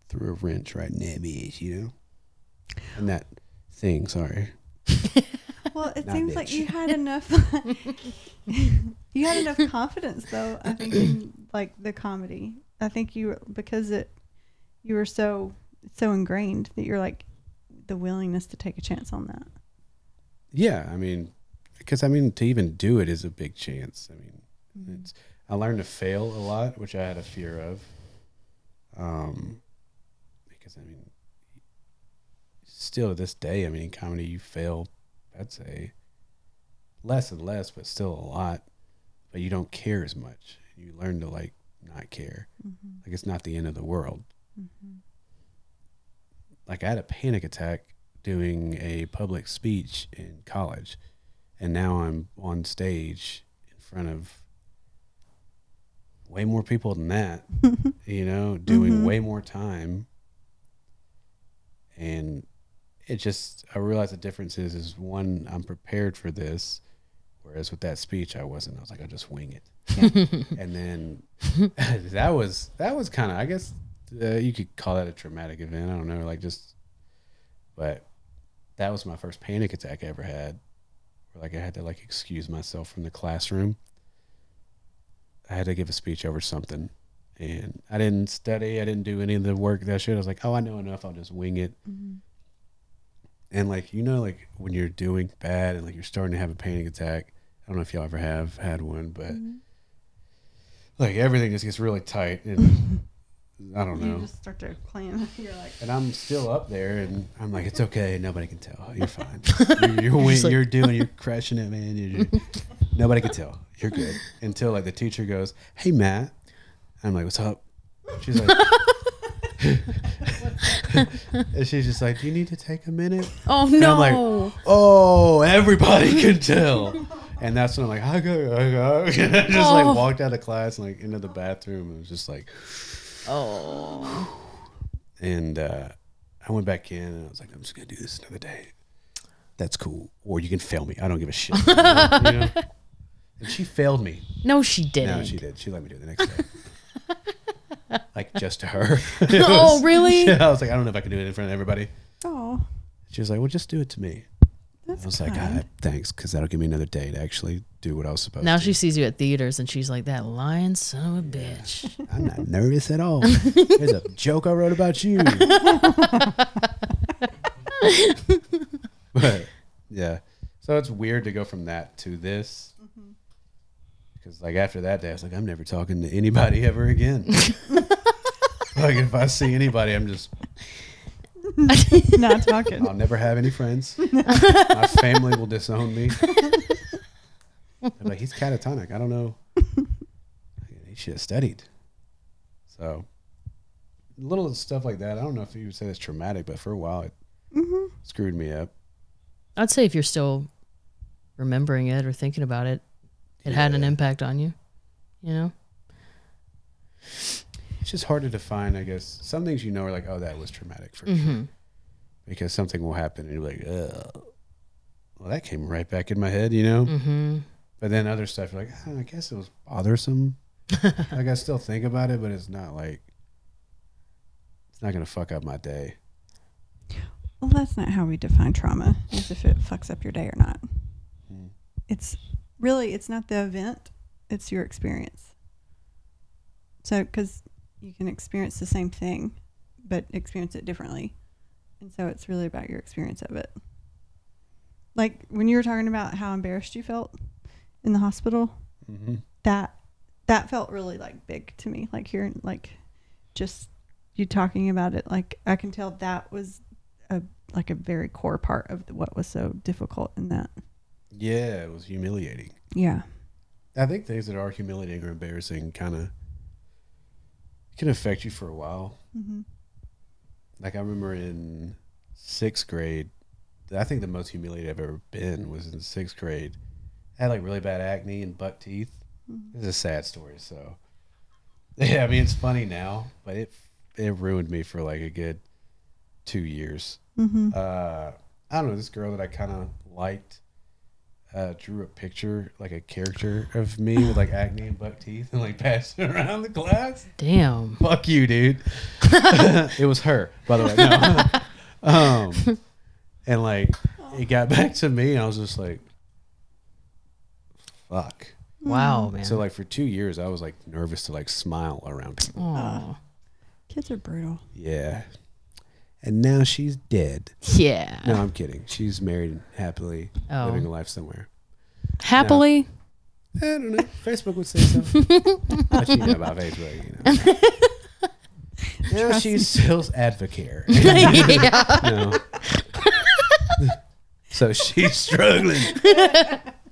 threw a wrench right in the bitch, you know? And that thing, sorry. Well, it seems bitch. Like you had enough you had enough confidence though, I think, in like the comedy. I think you, because you were so ingrained that you're like the willingness to take a chance on that. Yeah, I mean, because I mean, to even do it is a big chance. I mean, I learned to fail a lot, which I had a fear of. Because I mean, still to this day, I mean, in comedy you fail, I'd say less and less, but still a lot. But you don't care as much. You learn to like not care. Like it's not the end of the world. Like I had a panic attack doing a public speech in college, and now I'm on stage in front of way more people than that, you know, doing way more time. And it just, I realized the difference is one, I'm prepared for this. Whereas with that speech, I wasn't. I was like, I'll just wing it. And then that was kind of, I guess you could call that a traumatic event. I don't know, like just, but that was my first panic attack I ever had. Where like I had to like excuse myself from the classroom. I had to give a speech over something, and I didn't study. I didn't do any of the work that shit. I was like, oh, I know enough. I'll just wing it. And like, you know, like when you're doing bad and like you're starting to have a panic attack, I don't know if y'all ever have had one, but like everything just gets really tight, and I don't know. You just start to plan. You're like, and I'm still up there, and I'm like, it's okay. Nobody can tell. You're fine. You're crushing it, man. Nobody can tell. You're good. Until like the teacher goes, hey, Matt. I'm like, what's up? She's like, and she's just like, do you need to take a minute? Oh, and no. I'm like, oh, everybody can tell. And that's when I'm like, I go. And I just like walked out of class and like into the bathroom. It was just like, oh. And I went back in, and I was like, I'm just going to do this another day. That's cool. Or you can fail me. I don't give a shit. You know? And she failed me. No, she didn't. No, she did. She let me do it the next day. like just to her. Oh, really? Yeah, I was like, I don't know if I could do it in front of everybody. Oh. She was like, well, just do it to me. That's I was kind. Like, ah, thanks, because that'll give me another day to actually do what I was supposed to. Now she sees you at theaters and she's like, that lying son of a bitch. I'm not nervous at all. There's a joke I wrote about you. But yeah, so it's weird to go from that to this. Mm-hmm. Because like after that day, I was like, I'm never talking to anybody ever again. Like if I see anybody, I'm just... not talking. I'll never have any friends. My family will disown me. I'm like, he's catatonic. I don't know. He should have studied. So little stuff like that. I don't know if you would say that's traumatic, but for a while it screwed me up. I'd say if you're still remembering it or thinking about it, it had an impact on you, you know? It's just hard to define, I guess. Some things you know are like, oh, that was traumatic for sure. Because something will happen and you're like, ugh. Well, that came right back in my head, you know? Mm-hmm. But then other stuff, you're like, oh, I guess it was bothersome. Like, I still think about it, but it's not like, it's not going to fuck up my day. Well, that's not how we define trauma, is if it fucks up your day or not. Mm-hmm. It's really, it's not the event, it's your experience. So, because... you can experience the same thing, but experience it differently. And so it's really about your experience of it. Like when you were talking about how embarrassed you felt in the hospital, that felt really like big to me. Like hearing, like just you talking about it. Like I can tell that was a very core part of what was so difficult in that. Yeah. It was humiliating. Yeah. I think things that are humiliating or embarrassing kind of can affect you for a while. Like I remember in 6th grade, I think the most humiliated I've ever been was in 6th grade. I had like really bad acne and buck teeth. It's a sad story, so yeah, I mean it's funny now, but it ruined me for like a good 2 years. I don't know, this girl that I kind of liked drew a picture, like a character of me with like acne and buck teeth, and like passed it around the class. Damn. Fuck you, dude. It was her, by the way. No. And like it got back to me and I was just like, fuck. Wow, man. So like for 2 years I was like nervous to like smile around people. Aww. Kids are brutal. Yeah. And now she's dead. Yeah. No, I'm kidding. She's married and happily living a life somewhere. Happily? Now, I don't know. Facebook would say so. But she got about Facebook, you know. Now she's sales advocate. Yeah. No. So she's struggling.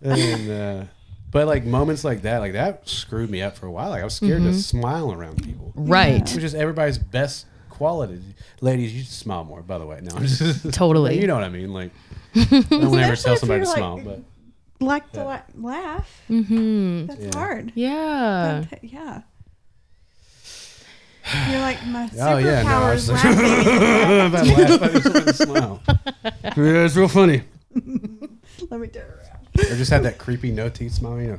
And, but like moments like that screwed me up for a while. Like I was scared to smile around people. Right. Which is everybody's best quality. Ladies, you should smile more, by the way. No, I'm just totally. You know what I mean? Like, no one ever tells somebody to like, smile, but like to laugh. That's hard. Yeah. That, yeah. You're like, my superpower is laughing. Smile. Yeah, it's real funny. Let me turn around. Or just have that creepy no teeth smile, you know.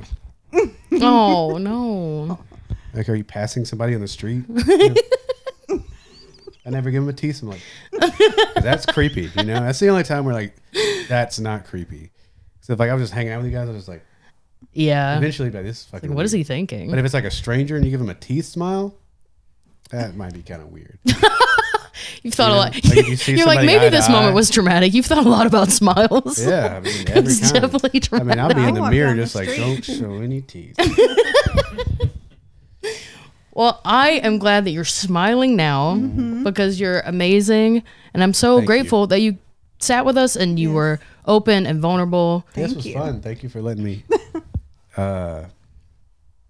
Oh, no. Like, are you passing somebody on the street? You know? I never give him a teeth. I'm like, that's creepy, you know? That's the only time we're like, that's not creepy. So if like I was just hanging out with you guys, I was just like, yeah. Eventually, but this is fucking like, what is he thinking? But if it's like a stranger and you give him a teeth smile, that might be kind of weird. You've thought a lot. Like you see, you're like, maybe this moment was traumatic. You've thought a lot about smiles. Yeah, I mean, it's definitely traumatic. I mean, I'll be in the mirror just like, don't show any teeth. Well, I am glad that you're smiling now because you're amazing. And I'm so grateful that you sat with us and you were open and vulnerable. This was fun. Thank you for letting me, I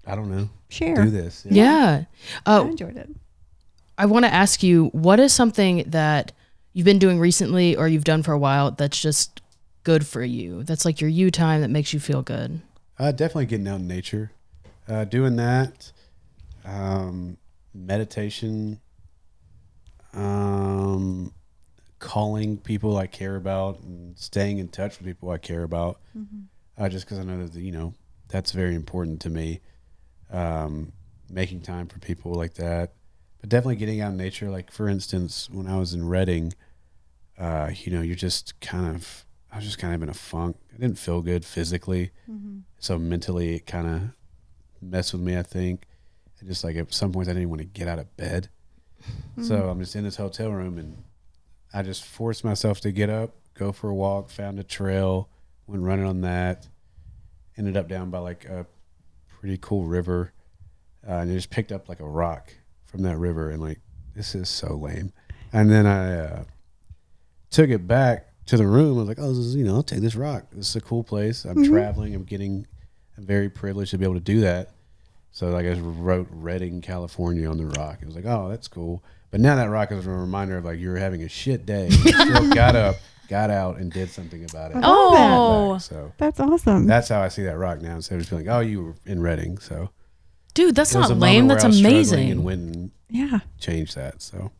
don't know, do this. Yeah. I enjoyed it. I want to ask you, what is something that you've been doing recently or you've done for a while that's just good for you? That's like your you time that makes you feel good. Definitely getting out in nature, doing that. Meditation, calling people I care about and staying in touch with people I care about, just because I know that, you know, that's very important to me. Making time for people like that, But definitely getting out in nature. Like, for instance, when I was in Reading, you know, you're just kind of, I was just kind of in a funk. I didn't feel good physically. Mm-hmm. So mentally it kind of messed with me, I think. I just, like, at some points I didn't even want to get out of bed. Mm-hmm. So I'm just in this hotel room, and I just forced myself to get up, go for a walk, found a trail, went running on that, ended up down by like a pretty cool river, and I just picked up like a rock from that river and like, this is so lame. And then I took it back to the room. I was like, oh, this is, you know, I'll take this rock. This is a cool place. I'm traveling. I'm very privileged to be able to do that. So like, I just wrote Redding, California on the rock. It was like, oh, that's cool. But now that rock is a reminder of like, you're having a shit day. You still got up, got out, and did something about it. Oh, so that's awesome. That's how I see that rock now. Instead of just feeling, oh, you were in Reading. So, dude, that's not lame. That's amazing. And went and changed that. So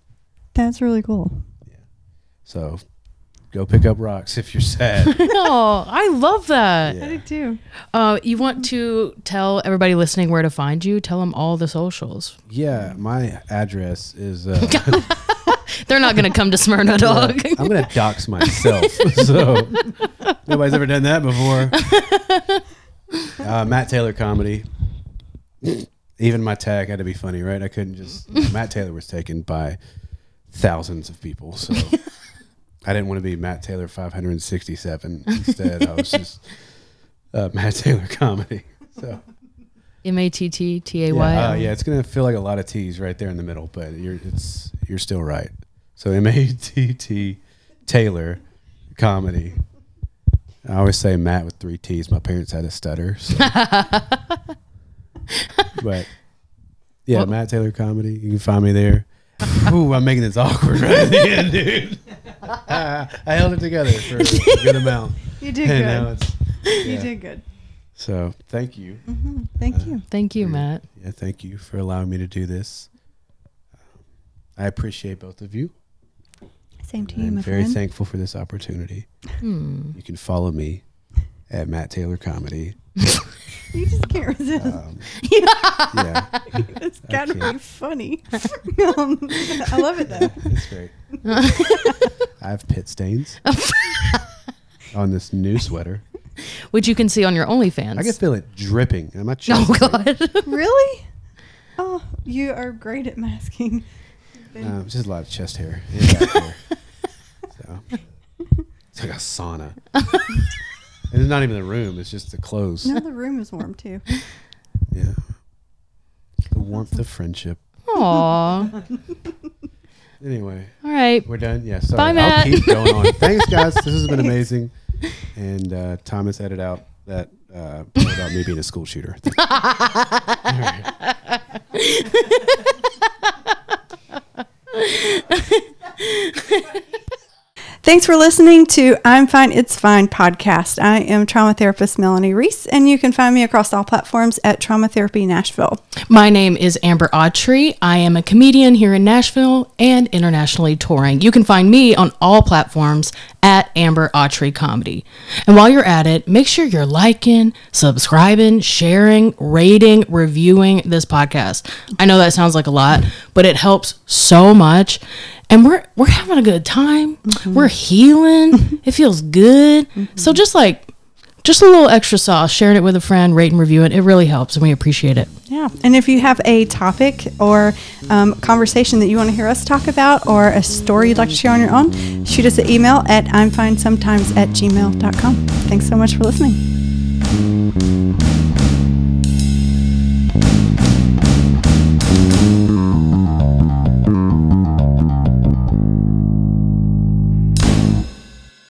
that's really cool. Yeah. So go pick up rocks if you're sad. Oh, I love that. Yeah. I do too. You want to tell everybody listening where to find you? Tell them all the socials. Yeah, my address is... They're not going to come to Smyrna, dog. I'm going to dox myself. So nobody's ever done that before. Matt Taylor Comedy. Even my tag had to be funny, right? I couldn't just... Matt Taylor was taken by thousands of people, so... I didn't want to be Matt Taylor 567. Instead, I was just Matt Taylor Comedy. So MATTTAY. Yeah, it's gonna feel like a lot of T's right there in the middle, but you're still right. So MATT Taylor Comedy. I always say Matt with 3 T's. My parents had a stutter, so. But yeah, well, Matt Taylor Comedy. You can find me there. Ooh, I'm making this awkward right at the end, dude. I held it together for a good amount. You did good. You did good. So thank you. Mm-hmm. Thank you. Thank you, Matt. Yeah, thank you for allowing me to do this. I appreciate both of you. Same to you, my friend. I'm very thankful for this opportunity. You can follow me at Matt Taylor Comedy. You just can't resist. Yeah. It's got to be funny. I love it, though. It's great. I have pit stains on this new sweater, which you can see on your OnlyFans. I can feel it dripping in my chest. Oh, God. Really? Oh, you are great at masking. It's just a lot of chest hair. So. It's like a sauna. And it's not even the room, it's just the clothes. No, the room is warm too. Yeah. The warmth of friendship. Aww. Anyway. All right. We're done. Yeah, sorry. Bye, Matt. I'll keep going on. Thanks, guys. This has been amazing. And Thomas edited out that part about me being a school shooter. All right. Thanks for listening to I'm Fine, It's Fine podcast. I am trauma therapist Melanie Reese, and you can find me across all platforms at Trauma Therapy Nashville. My name is Amber Autry. I am a comedian here in Nashville and internationally touring. You can find me on all platforms at Amber Autry Comedy. And while you're at it, make sure you're liking, subscribing, sharing, rating, reviewing this podcast. I know that sounds like a lot, but it helps so much. And we're having a good time. Mm-hmm. We're healing. It feels good. Mm-hmm. So just a little extra sauce, sharing it with a friend, rate and review it. It really helps, and we appreciate it. Yeah. And if you have a topic or conversation that you want to hear us talk about, or a story you'd like to share on your own, shoot us an email at imfineSometimes@gmail.com. Thanks so much for listening.